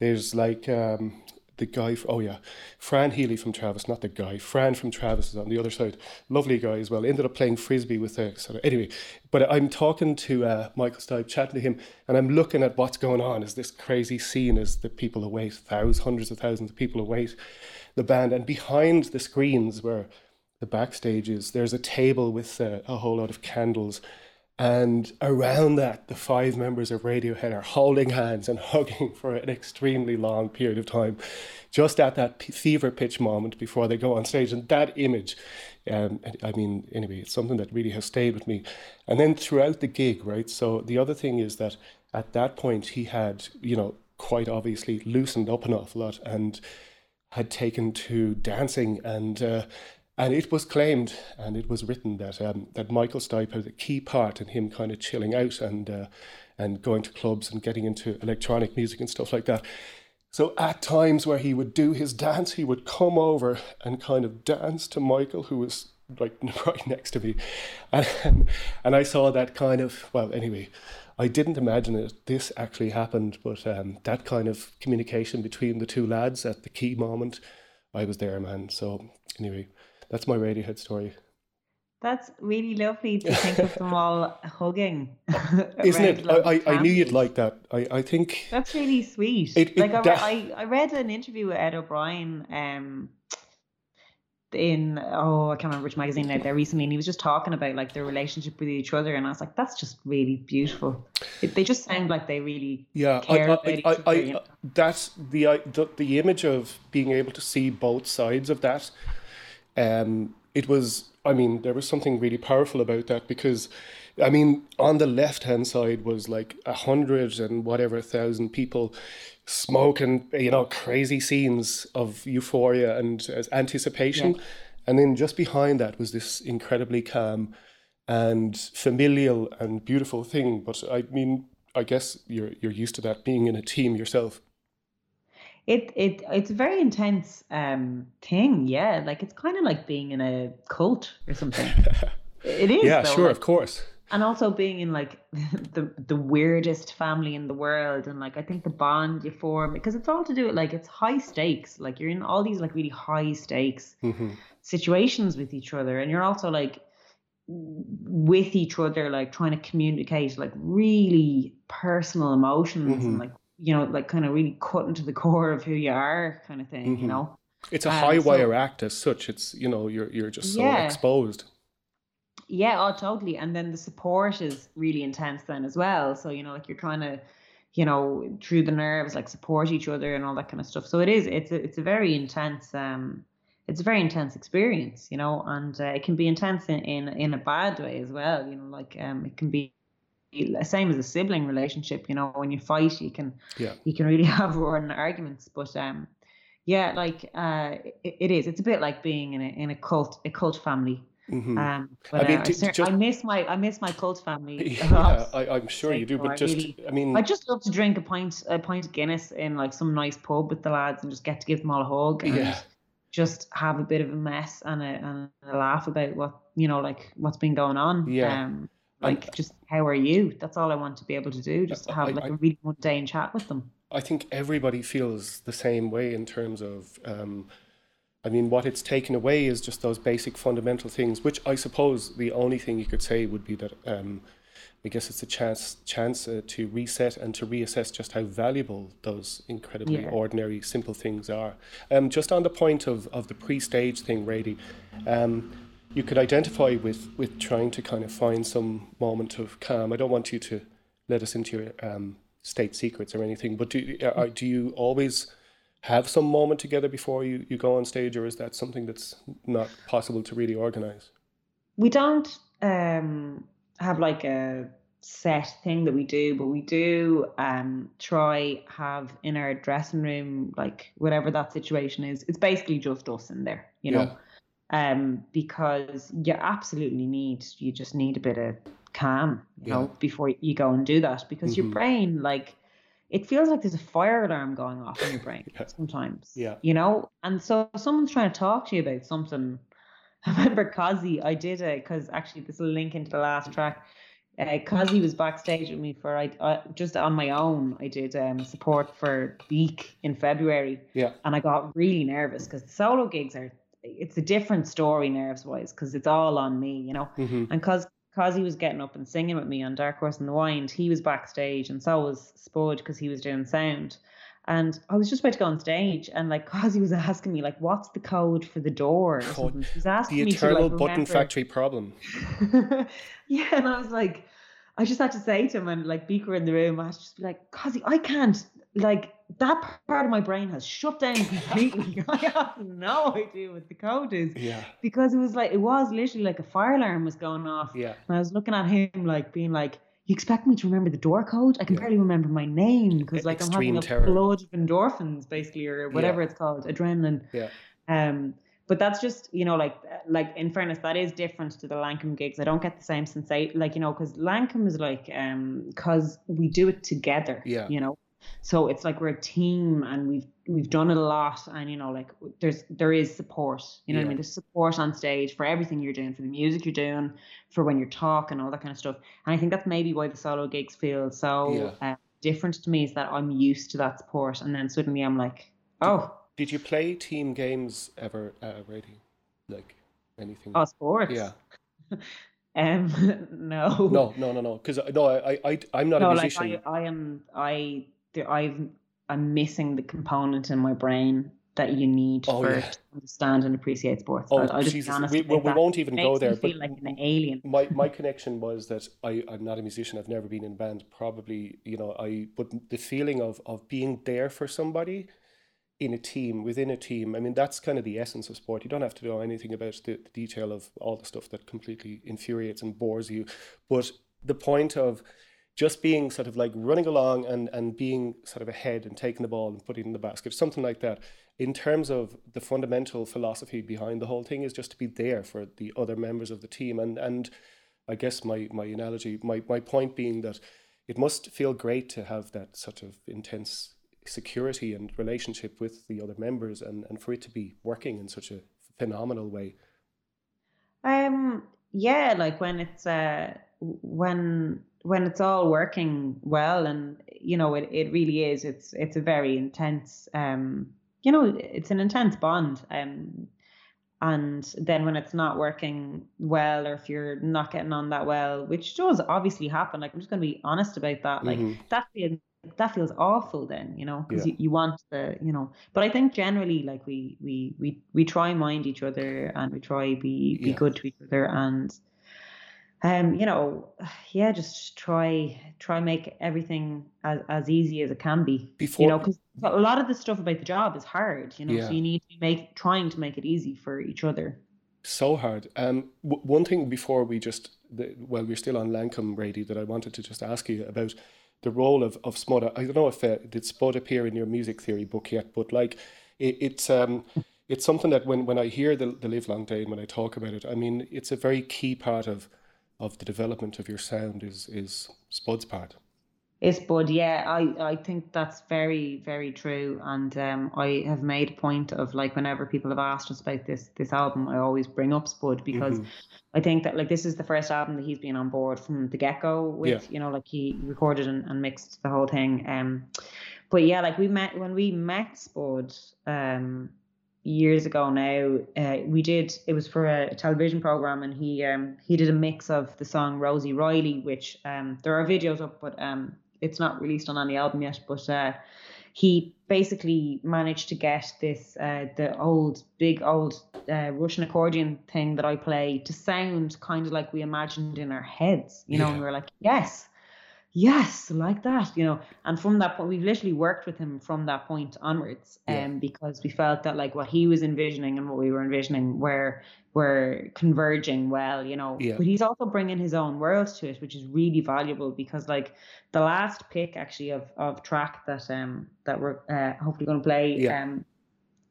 there's like um, the guy, oh yeah, Fran Healy from Travis, not the guy, Fran from Travis is on the other side, lovely guy as well, ended up playing frisbee with a, sort of, anyway, but I'm talking to uh, Michael Stipe, chatting to him, and I'm looking at what's going on, is this crazy scene, is the people await, thousands, hundreds of thousands of people await the band, and behind the screens where the backstage is, there's a table with uh, a whole lot of candles. And around that, the five members of Radiohead are holding hands and hugging for an extremely long period of time, just at that p- fever pitch moment before they go on stage. And that image, um, I mean, anyway, it's something that really has stayed with me. And then throughout the gig, right? So the other thing is that at that point, he had, you know, quite obviously loosened up an awful lot and had taken to dancing and... Uh, And it was claimed, and it was written that um, that Michael Stipe had a key part in him kind of chilling out and uh, and going to clubs and getting into electronic music and stuff like that. So at times where he would do his dance, he would come over and kind of dance to Michael, who was like right next to me, and and I saw that kind of well anyway. I didn't imagine it. This actually happened, but um, that kind of communication between the two lads at the key moment, I was there, man. So anyway. That's my Radiohead story. That's really lovely to think of them all hugging. Isn't it? I, I, I knew you'd like that. I, I think... That's really sweet. It, it, like I, that... I, I read an interview with Ed O'Brien um, in, oh, I can't remember which magazine out there recently, and he was just talking about like their relationship with each other, and I was like, that's just really beautiful. It, they just sound like they really yeah, care I, I, about I, each other. I, you know? That's the, the the image of being able to see both sides of that. Um, it was, I mean, there was something really powerful about that because, I mean, on the left-hand side was like a hundred and whatever thousand people smoking, you know, crazy scenes of euphoria and uh, anticipation. Yeah. And then just behind that was this incredibly calm and familial and beautiful thing. But I mean, I guess you're you're used to that being in a team yourself. It it it's a very intense um thing, yeah. Like it's kind of like being in a cult or something. It is. Yeah, though, sure, like, of course. And also being in like the the weirdest family in the world, and like I think the bond you form, because it's all to do with like it's high stakes. Like you're in all these like really high stakes mm-hmm. situations with each other, and you're also like with each other, like trying to communicate like really personal emotions mm-hmm. and like, you know, like kind of really cutting to the core of who you are kind of thing, mm-hmm. you know. It's a um, high wire so, act as such. It's, you know, you're you're just so yeah. exposed. Yeah, oh, totally. And then the support is really intense then as well. So, you know, like you're trying to, you know, through the nerves, like support each other and all that kind of stuff. So it is, it's a, it's a very intense, um, it's a very intense experience, you know, and uh, it can be intense in, in, in a bad way as well. You know, like um, it can be, same as a sibling relationship, you know, when you fight, you can, yeah. you can really have roaring arguments, but, um, yeah, like, uh, it, it is, it's a bit like being in a, in a cult, a cult family. Mm-hmm. Um, but, I mean, uh, do, I, just, I miss my, I miss my cult family. Yeah, I, I'm sure you do, but I just, really, I mean, I just love to drink a pint, a pint of Guinness in like some nice pub with the lads and just get to give them all a hug and yeah. just have a bit of a mess and a, and a laugh about what, you know, like what's been going on. Yeah. Um, Like, and, just how are you? That's all I want to be able to do, just to have I, like I, a really mundane chat with them. I think everybody feels the same way in terms of, um, I mean, what it's taken away is just those basic fundamental things, which I suppose the only thing you could say would be that, um, I guess it's a chance chance uh, to reset and to reassess just how valuable those incredibly yeah. ordinary, simple things are. Um, just on the point of, of the pre-stage thing, Rady, um, you could identify with, with trying to kind of find some moment of calm. I don't want you to let us into your um, state secrets or anything, but do, are, do you always have some moment together before you, you go on stage, or is that something that's not possible to really organise? We don't um, have like a set thing that we do, but we do um, try have in our dressing room, like whatever that situation is, it's basically just us in there, you know? Yeah. Um, because you absolutely need, you just need a bit of calm, you yeah. know, before you go and do that, because mm-hmm. your brain, like, it feels like there's a fire alarm going off in your brain yeah. sometimes, yeah. you know, and so someone's trying to talk to you about something. I remember Kazi, I did it, because actually this will link into the last track. Uh, Kazi was backstage with me for, I, I just on my own, I did um, support for Beak in February, yeah. and I got really nervous, because the solo gigs are, it's a different story nerves wise, because it's all on me, you know, mm-hmm. and because Cosy was getting up and singing with me on Dark Horse and the Wind, he was backstage, and so was Spud, because he was doing sound, and I was just about to go on stage, and like Cosy was asking me like, what's the code for the door, or something. He was asking the me eternal to, like, button remember. Factory problem. Yeah, and I was like, I just had to say to him, and like Beaker in the room, I had to just be like, Cosy, I can't, like, that part of my brain has shut down completely. I have no idea what the code is. Yeah. Because it was like, it was literally like a fire alarm was going off. Yeah. And I was looking at him like being like, you expect me to remember the door code? I can yeah. barely remember my name, because like extreme I'm having terror. A flood of endorphins basically, or whatever yeah. it's called, adrenaline. Yeah. Um, but that's just, you know, like, like in fairness, that is different to the Lankum gigs. I don't get the same sensation, like, you know, because Lankum is like, um, because we do it together, yeah. you know. So it's like we're a team, and we've we've done it a lot, and you know, like there's there is support, you know yeah. what I mean, there's support on stage for everything you're doing, for the music you're doing, for when you're talking, all that kind of stuff. And I think that's maybe why the solo gigs feel so yeah. uh, different to me, is that I'm used to that support, and then suddenly I'm like, oh. Did, did you play team games ever, uh, Rady? Like anything? Oh, sports. Yeah. Um, no. No, no, no, no. Because no, I, I, I'm not no, a musician. Like I, I am, I. I've, I'm missing the component in my brain that you need oh, for yeah. to understand and appreciate sports. Oh, I'll just be honest. We, we, we won't even go there. But feel like an alien. My my connection was that I, I'm not a musician. I've never been in a band. Probably, you know, I. But the feeling of of being there for somebody in a team, within a team, I mean, that's kind of the essence of sport. You don't have to know anything about the, the detail of all the stuff that completely infuriates and bores you. But the point of just being sort of like running along and, and being sort of ahead and taking the ball and putting it in the basket, something like that. In terms of the fundamental philosophy behind the whole thing is just to be there for the other members of the team. And and I guess my, my analogy, my, my point being that it must feel great to have that sort of intense security and relationship with the other members, and, and for it to be working in such a phenomenal way? Um, yeah, like when it's uh, when when it's all working well, and you know, it, it really is. It's it's a very intense, um, you know, it's an intense bond. Um, and then when it's not working well, or if you're not getting on that well, which does obviously happen, like I'm just going to be honest about that. Like mm-hmm. that feels that feels awful then, you know, because yeah. you, you want the, you know, but I think generally like we we we we try mind each other, and we try be be yeah. good to each other, and um you know yeah just try try make everything as, as easy as it can be. Before, you know, because a lot of the stuff about the job is hard, you know, yeah. so you need to make trying to make it easy for each other. So hard. Um, w- one thing before we just the, well, we're still on Lankum, Brady, that I wanted to just ask you about the role of of Smud. I don't know if uh, did Smud appear in your music theory book yet, but like it, it's um it's something that when when I hear the the Live Long Day and when I talk about it, I mean it's a very key part of of the development of your sound is is Spud's part. Is Spud, yeah. I, I think that's very, very true. And um, I have made a point of like whenever people have asked us about this this album, I always bring up Spud, because mm-hmm. I think that like this is the first album that he's been on board from the get-go with, yeah. you know, like he recorded and, and mixed the whole thing. Um, but yeah, like we met when we met Spud um, years ago now, uh, we did, it was for a television program, and he um, he did a mix of the song Rosie Riley, which um, there are videos up, but um, it's not released on any album yet, but uh, he basically managed to get this uh, the old big old uh, Russian accordion thing that I play to sound kind of like we imagined in our heads, you know, yeah. and we were like, yes, yes, like that, you know. And from that point, we've literally worked with him from that point onwards, um, yeah. because we felt that like what he was envisioning and what we were envisioning were were converging well, you know. Yeah. But he's also bringing his own worlds to it, which is really valuable, because like the last pick actually of of track that um that we're uh, hopefully going to play yeah. um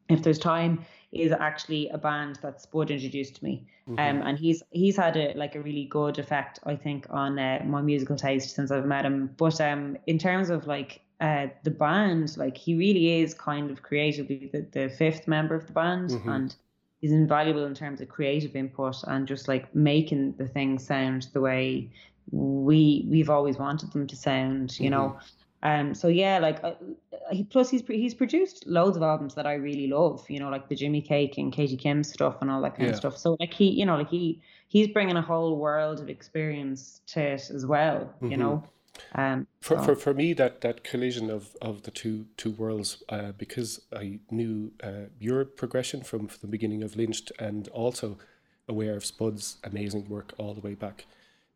if there's time is actually a band that Spud introduced to me. Mm-hmm. Um, and he's he's had a like a really good effect, I think, on uh, my musical taste since I've met him. But um, in terms of like uh, the band, like he really is kind of creatively the, the fifth member of the band, mm-hmm. and he's invaluable in terms of creative input and just like making the things sound the way we we've always wanted them to sound, you mm-hmm. know. Um, so yeah, like uh, he plus he's he's produced loads of albums that I really love, you know, like the Jimmy Cake and Katie Kim stuff and all that kind yeah. of stuff. So like he, you know, like he he's bringing a whole world of experience to it as well, you mm-hmm. know. Um, for, so. for for me, that that collision of, of the two two worlds, uh, because I knew uh, your progression from, from the beginning of Lynched, and also aware of Spud's amazing work all the way back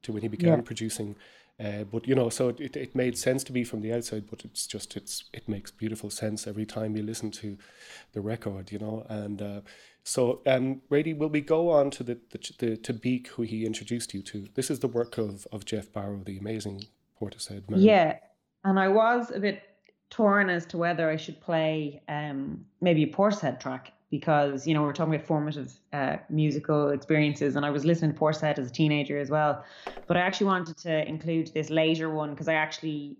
to when he began yeah. producing. Uh, but you know, so it, it made sense to me from the outside, but it's just it's it makes beautiful sense every time you listen to the record, you know. And uh, so, um, Rady, will we go on to the the, the to Beak, who he introduced you to? This is the work of, of Jeff Barrow, the amazing Portishead man. Yeah, and I was a bit torn as to whether I should play um, maybe a Portishead track, because you know we're talking about formative uh, musical experiences, and I was listening to Portishead as a teenager as well, but I actually wanted to include this later one because I actually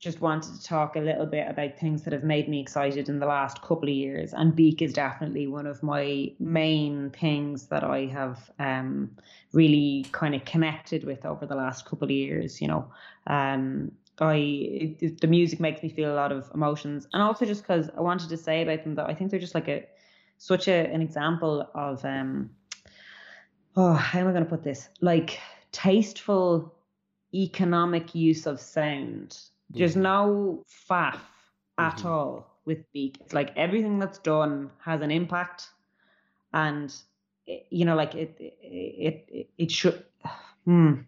just wanted to talk a little bit about things that have made me excited in the last couple of years, and Beak is definitely one of my main things that I have um, really kind of connected with over the last couple of years, you know. Um, I it, the music makes me feel a lot of emotions, and also just because I wanted to say about them that I think they're just like a Such a, an example of, um, oh, how am I going to put this? Like tasteful economic use of sound. Mm-hmm. There's no faff mm-hmm. at all with Beak. It's like everything that's done has an impact, and it, you know, like it, it, it, it should. Hmm.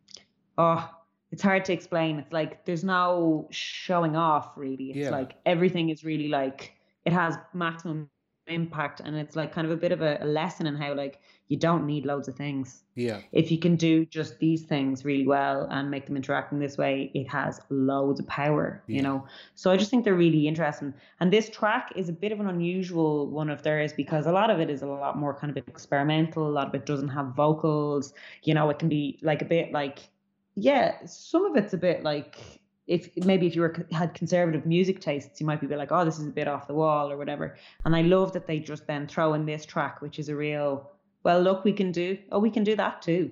Oh, it's hard to explain. It's like there's no showing off really. It's yeah. like everything is really like it has maximum impact, and it's like kind of a bit of a, a lesson in how like you don't need loads of things. Yeah, if you can do just these things really well and make them interact in this way, it has loads of power. Yeah. You know, so I just think they're really interesting, and this track is a bit of an unusual one of theirs because a lot of it is a lot more kind of experimental, a lot of it doesn't have vocals, you know. It can be like a bit like yeah some of it's a bit like if maybe if you were had conservative music tastes, you might be like, oh, this is a bit off the wall or whatever. And I love that they just then throw in this track, which is a real, well, look, we can do, oh, we can do that too.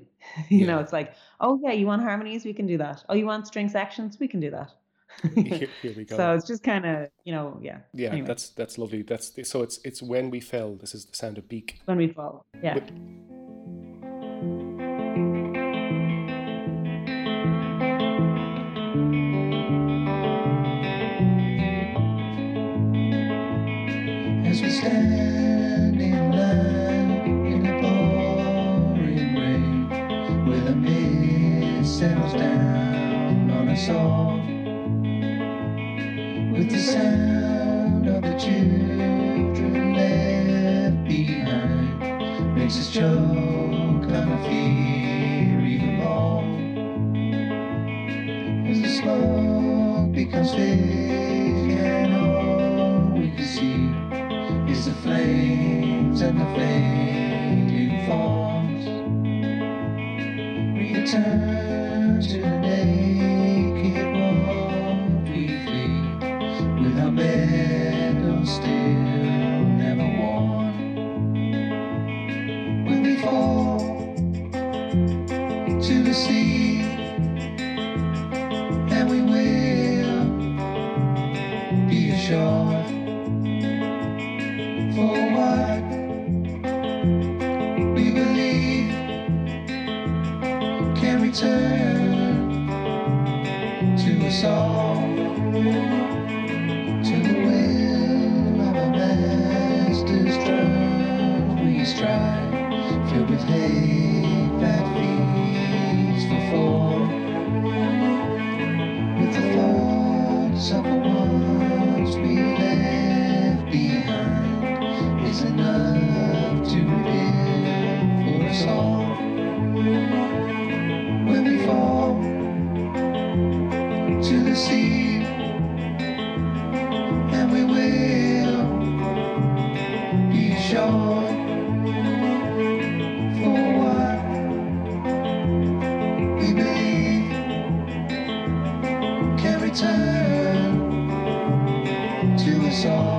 you yeah. know, it's like, oh yeah, you want harmonies? We can do that. Oh, you want string sections? We can do that. Here, here we go. So it's just kind of, you know, yeah. Yeah, anyway. that's that's lovely. That's so it's it's When We Fell. This is the sound of Beak. When We Fall. Yeah. But, as we stand in line in the pouring rain, where the mist settles down on us all, with the sound of the children left behind, makes us choke on a fiery ball, as the smoke becomes thick and all we can see is the flames and the fading forms. Return to the naked world we flee, with our medals still never worn. When we fall to the sea, and we will be ashore. Turn to a song, to the will of a master's drum we strive, filled with hate that feeds for four, with the thoughts of the ones we left behind is enough to live for us all. To the sea, and we will be sure. For what we believe can return to us all.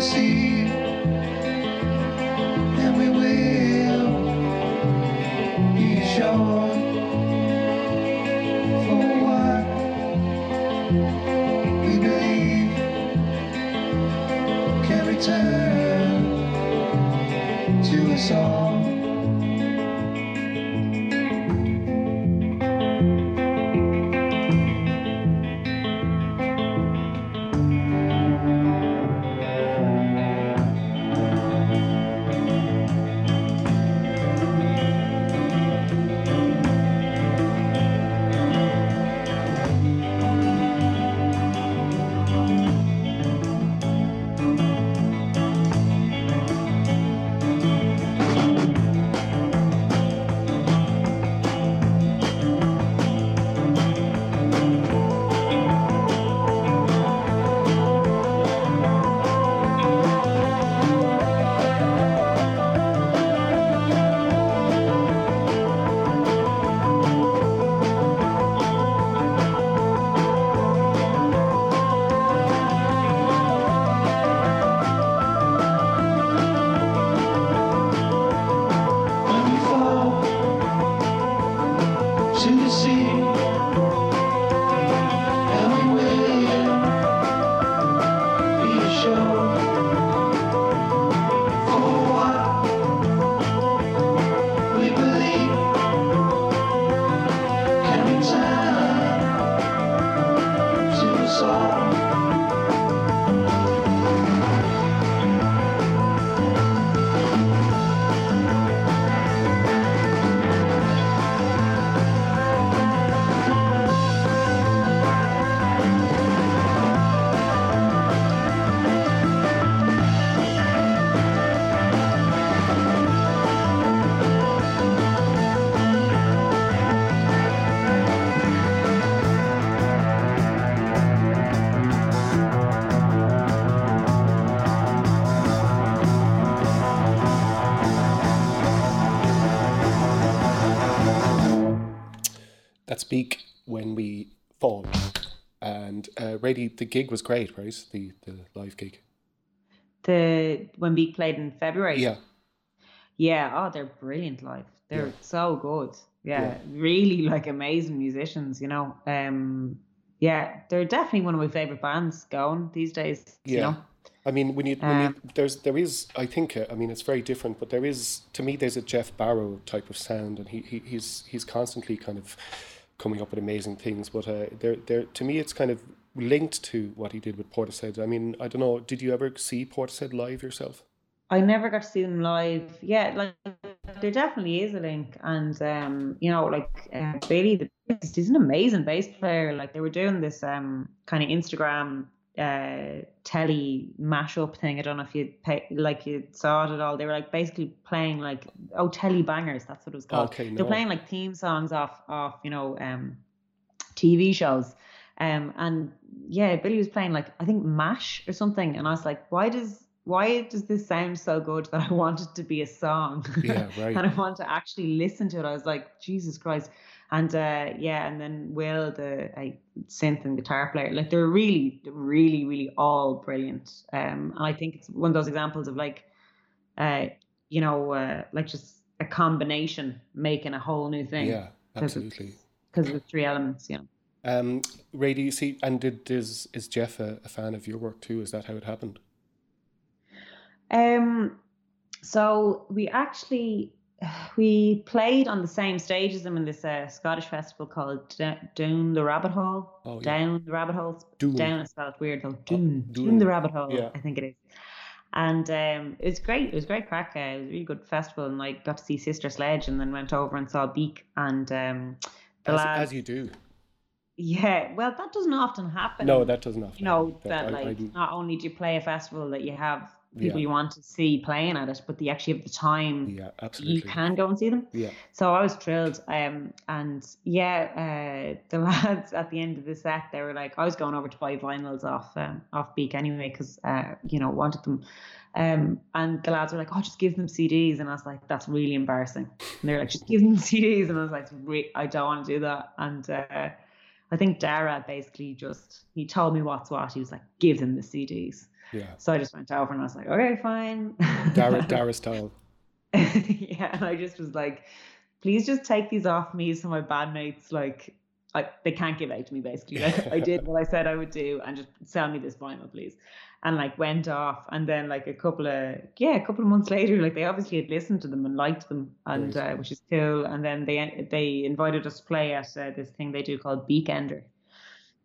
See, and we will that speak when we fall. And uh, Rady, the gig was great, right? The the live gig. The when we played in February. Yeah. Yeah. Oh, they're brilliant live. They're yeah. so good. Yeah, yeah. Really like amazing musicians, you know. Um, yeah, they're definitely one of my favorite bands going these days. Yeah. You know? I mean, when you, when um, you there's there is I think I mean it's very different, but there is to me there's a Jeff Barrow type of sound, and he, he he's he's constantly kind of coming up with amazing things. But uh, there there to me it's kind of linked to what he did with Portishead. I mean, I don't know. Did you ever see Portishead live yourself? I never got to see them live. Yeah, like there definitely is a link, and um, you know, like uh, Bailey, the bassist, he's an amazing bass player. Like they were doing this um kind of Instagram uh telly mashup thing. I don't know if you pay, like you saw it at all. They were like basically playing like oh telly bangers, that's what it was called. Okay, no. They're playing like theme songs off off you know um T V shows, um and yeah, Billy was playing like I think MASH or something, and I was like, why does why does this sound so good that I want it to be a song? Yeah, right. And I want to actually listen to it. I was like, Jesus Christ. And uh, yeah, and then Will, the uh, synth and guitar player, like they're really, really, really all brilliant. Um, and I think it's one of those examples of like, uh, you know, uh, like just a combination making a whole new thing. Yeah, absolutely. Because of the three elements, you know. Um, Ray, do you see, and did, is is Jeff a, a fan of your work too? Is that how it happened? Um. So we actually. We played on the same stage as them in this uh, Scottish festival called D- Down the Rabbit Hole. Oh, yeah. Down the Rabbit Hole. Doon. Down is spelled weird though. Doon. Oh, Doon. Doon the Rabbit Hole, yeah. I think it is. And um, it was great. It was great crack. Uh, it was a really good festival, and I got to see Sister Sledge, and then went over and saw Beak and um, the as, lads. As you do. Yeah, well, that doesn't often happen. No, that doesn't often. You know, happen. that, that I, like I not only do you play a festival that you have people yeah. you want to see playing at it, but they actually have the time. Yeah, absolutely. You can go and see them. Yeah. So I was thrilled. Um, and yeah, uh, the lads at the end of the set, they were like, I was going over to buy vinyls off um, off Beak anyway, because uh, you know, wanted them. Um, and the lads were like, oh, just give them C Ds, and I was like, that's really embarrassing. And they were like, just give them C Ds, and I was like, I don't want to do that. And uh, I think Dara basically just he told me what's what. He was like, give them the C Ds. Yeah. So I just went over and I was like, okay, fine. Dara, Dara style. Yeah, and I just was like, please just take these off me so my bandmates, like, I, they can't give out to me, basically. Like, I did what I said I would do, and just sell me this vinyl, please. And, like, went off. And then, like, a couple of, yeah, a couple of months later, like, they obviously had listened to them and liked them, and uh, which is cool. And then they they invited us to play at uh, this thing they do called Beakender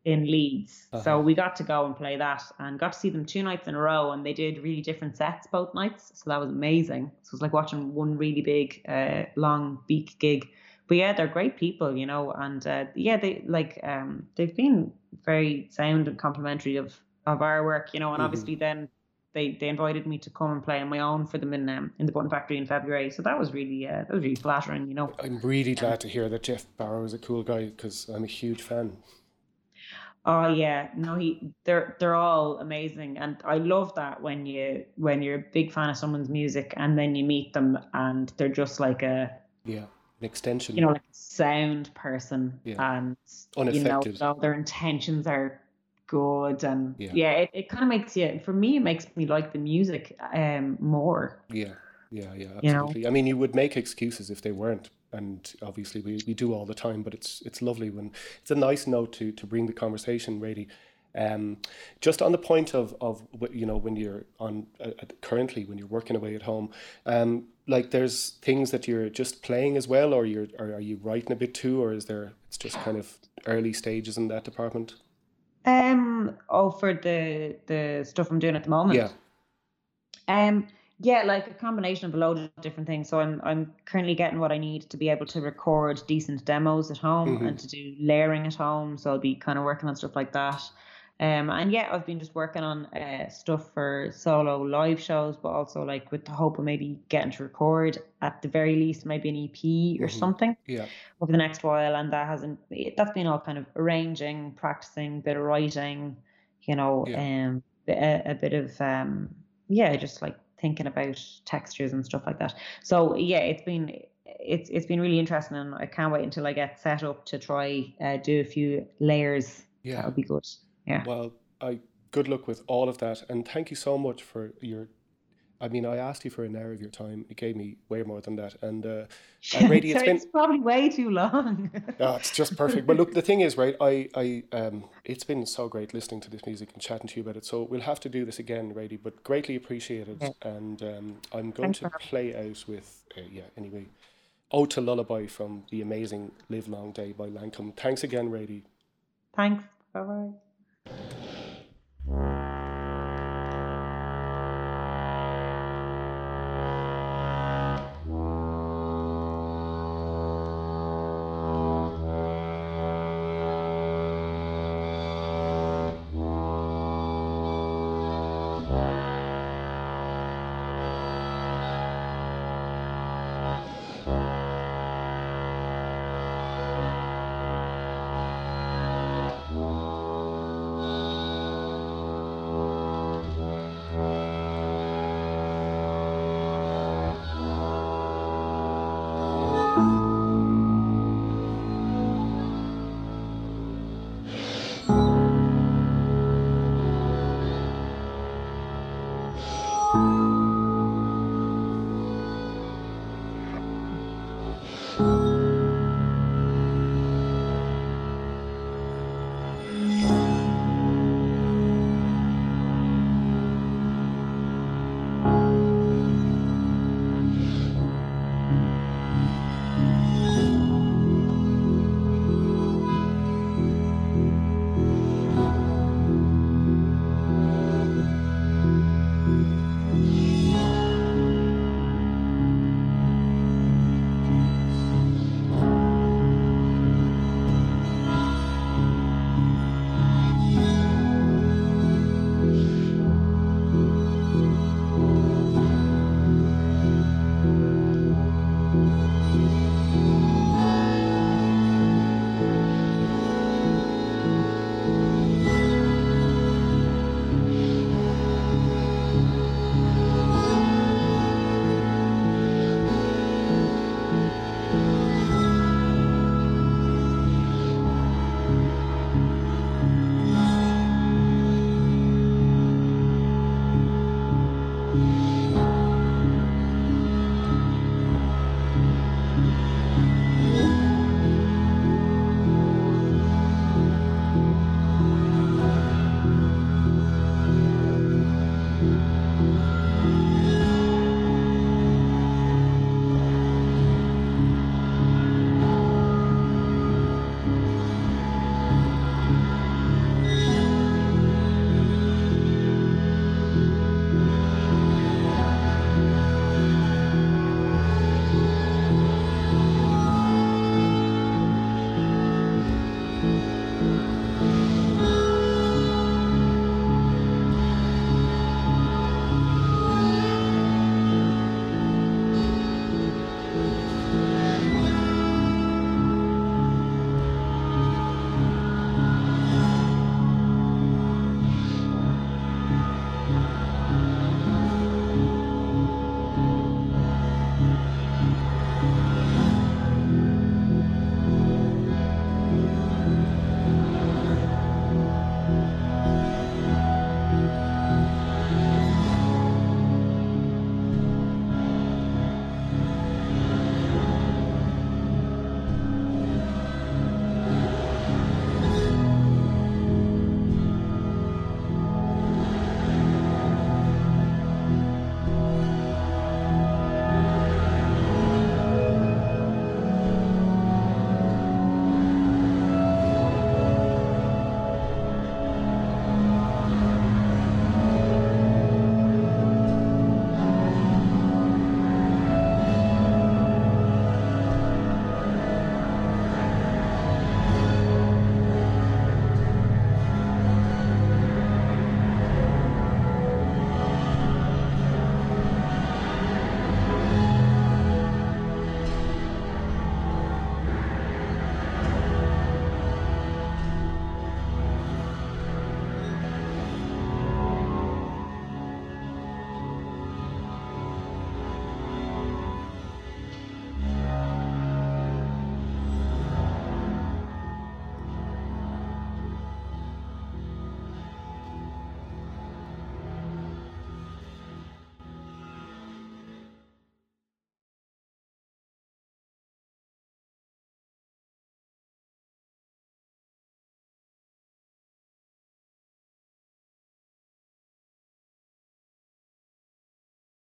in Leeds. Uh-huh. So we got to go and play that, and got to see them two nights in a row, and they did really different sets both nights, so that was amazing. So it was like watching one really big uh, long Beak gig. But yeah, they're great people, you know, and uh, yeah, they like um, they've been very sound and complimentary of, of our work, you know. And mm-hmm. obviously then they, they invited me to come and play on my own for them in um, in the Button Factory in February, so that was really uh, that was really flattering, you know. I'm really glad um, to hear that Jeff Barrow is a cool guy, because I'm a huge fan. Oh yeah, no, he they're they're all amazing, and I love that when you when you're a big fan of someone's music and then you meet them and they're just like a yeah an extension, you know, like a sound person, yeah. and unaffected. You know, all their intentions are good, and yeah, yeah it, it kind of makes you for me it makes me like the music um more. Yeah, yeah, yeah, absolutely. You know? I mean, you would make excuses if they weren't. And obviously we, we do all the time, but it's it's lovely when it's a nice note to to bring the conversation, really. Um, just on the point of of you know when you're on uh, currently when you're working away at home, um, like there's things that you're just playing as well, or you're or are you writing a bit too, or is there it's just kind of early stages in that department? Um, oh, for the the stuff I'm doing at the moment. Yeah. Um. Yeah, like a combination of a load of different things. So I'm I'm currently getting what I need to be able to record decent demos at home, mm-hmm. and to do layering at home. So I'll be kind of working on stuff like that. Um, and yeah, I've been just working on uh, stuff for solo live shows, but also like with the hope of maybe getting to record at the very least maybe an E P or mm-hmm. something. Yeah. Over the next while, and that hasn't that's been all kind of arranging, practicing, bit of writing, you know, yeah. um, a, a bit of um, yeah, just like. Thinking about textures and stuff like that. So yeah, it's been it's it's been really interesting, and I can't wait until I get set up to try uh, do a few layers. Yeah, that would be good. Yeah. Well, I good luck with all of that, and thank you so much for your. I mean, I asked you for an hour of your time. It gave me way more than that. And uh, uh, Rady, it's, been... it's probably way too long. No, it's just perfect. But look, the thing is, right, I, I, um, it's been so great listening to this music and chatting to you about it. So we'll have to do this again, Rady, but greatly appreciated. Okay. And um, I'm going Thanks to play out with, uh, yeah, anyway, Ode to Lullaby from the amazing Live Long Day by Lankum. Thanks again, Rady. Thanks. Bye-bye. Thank you.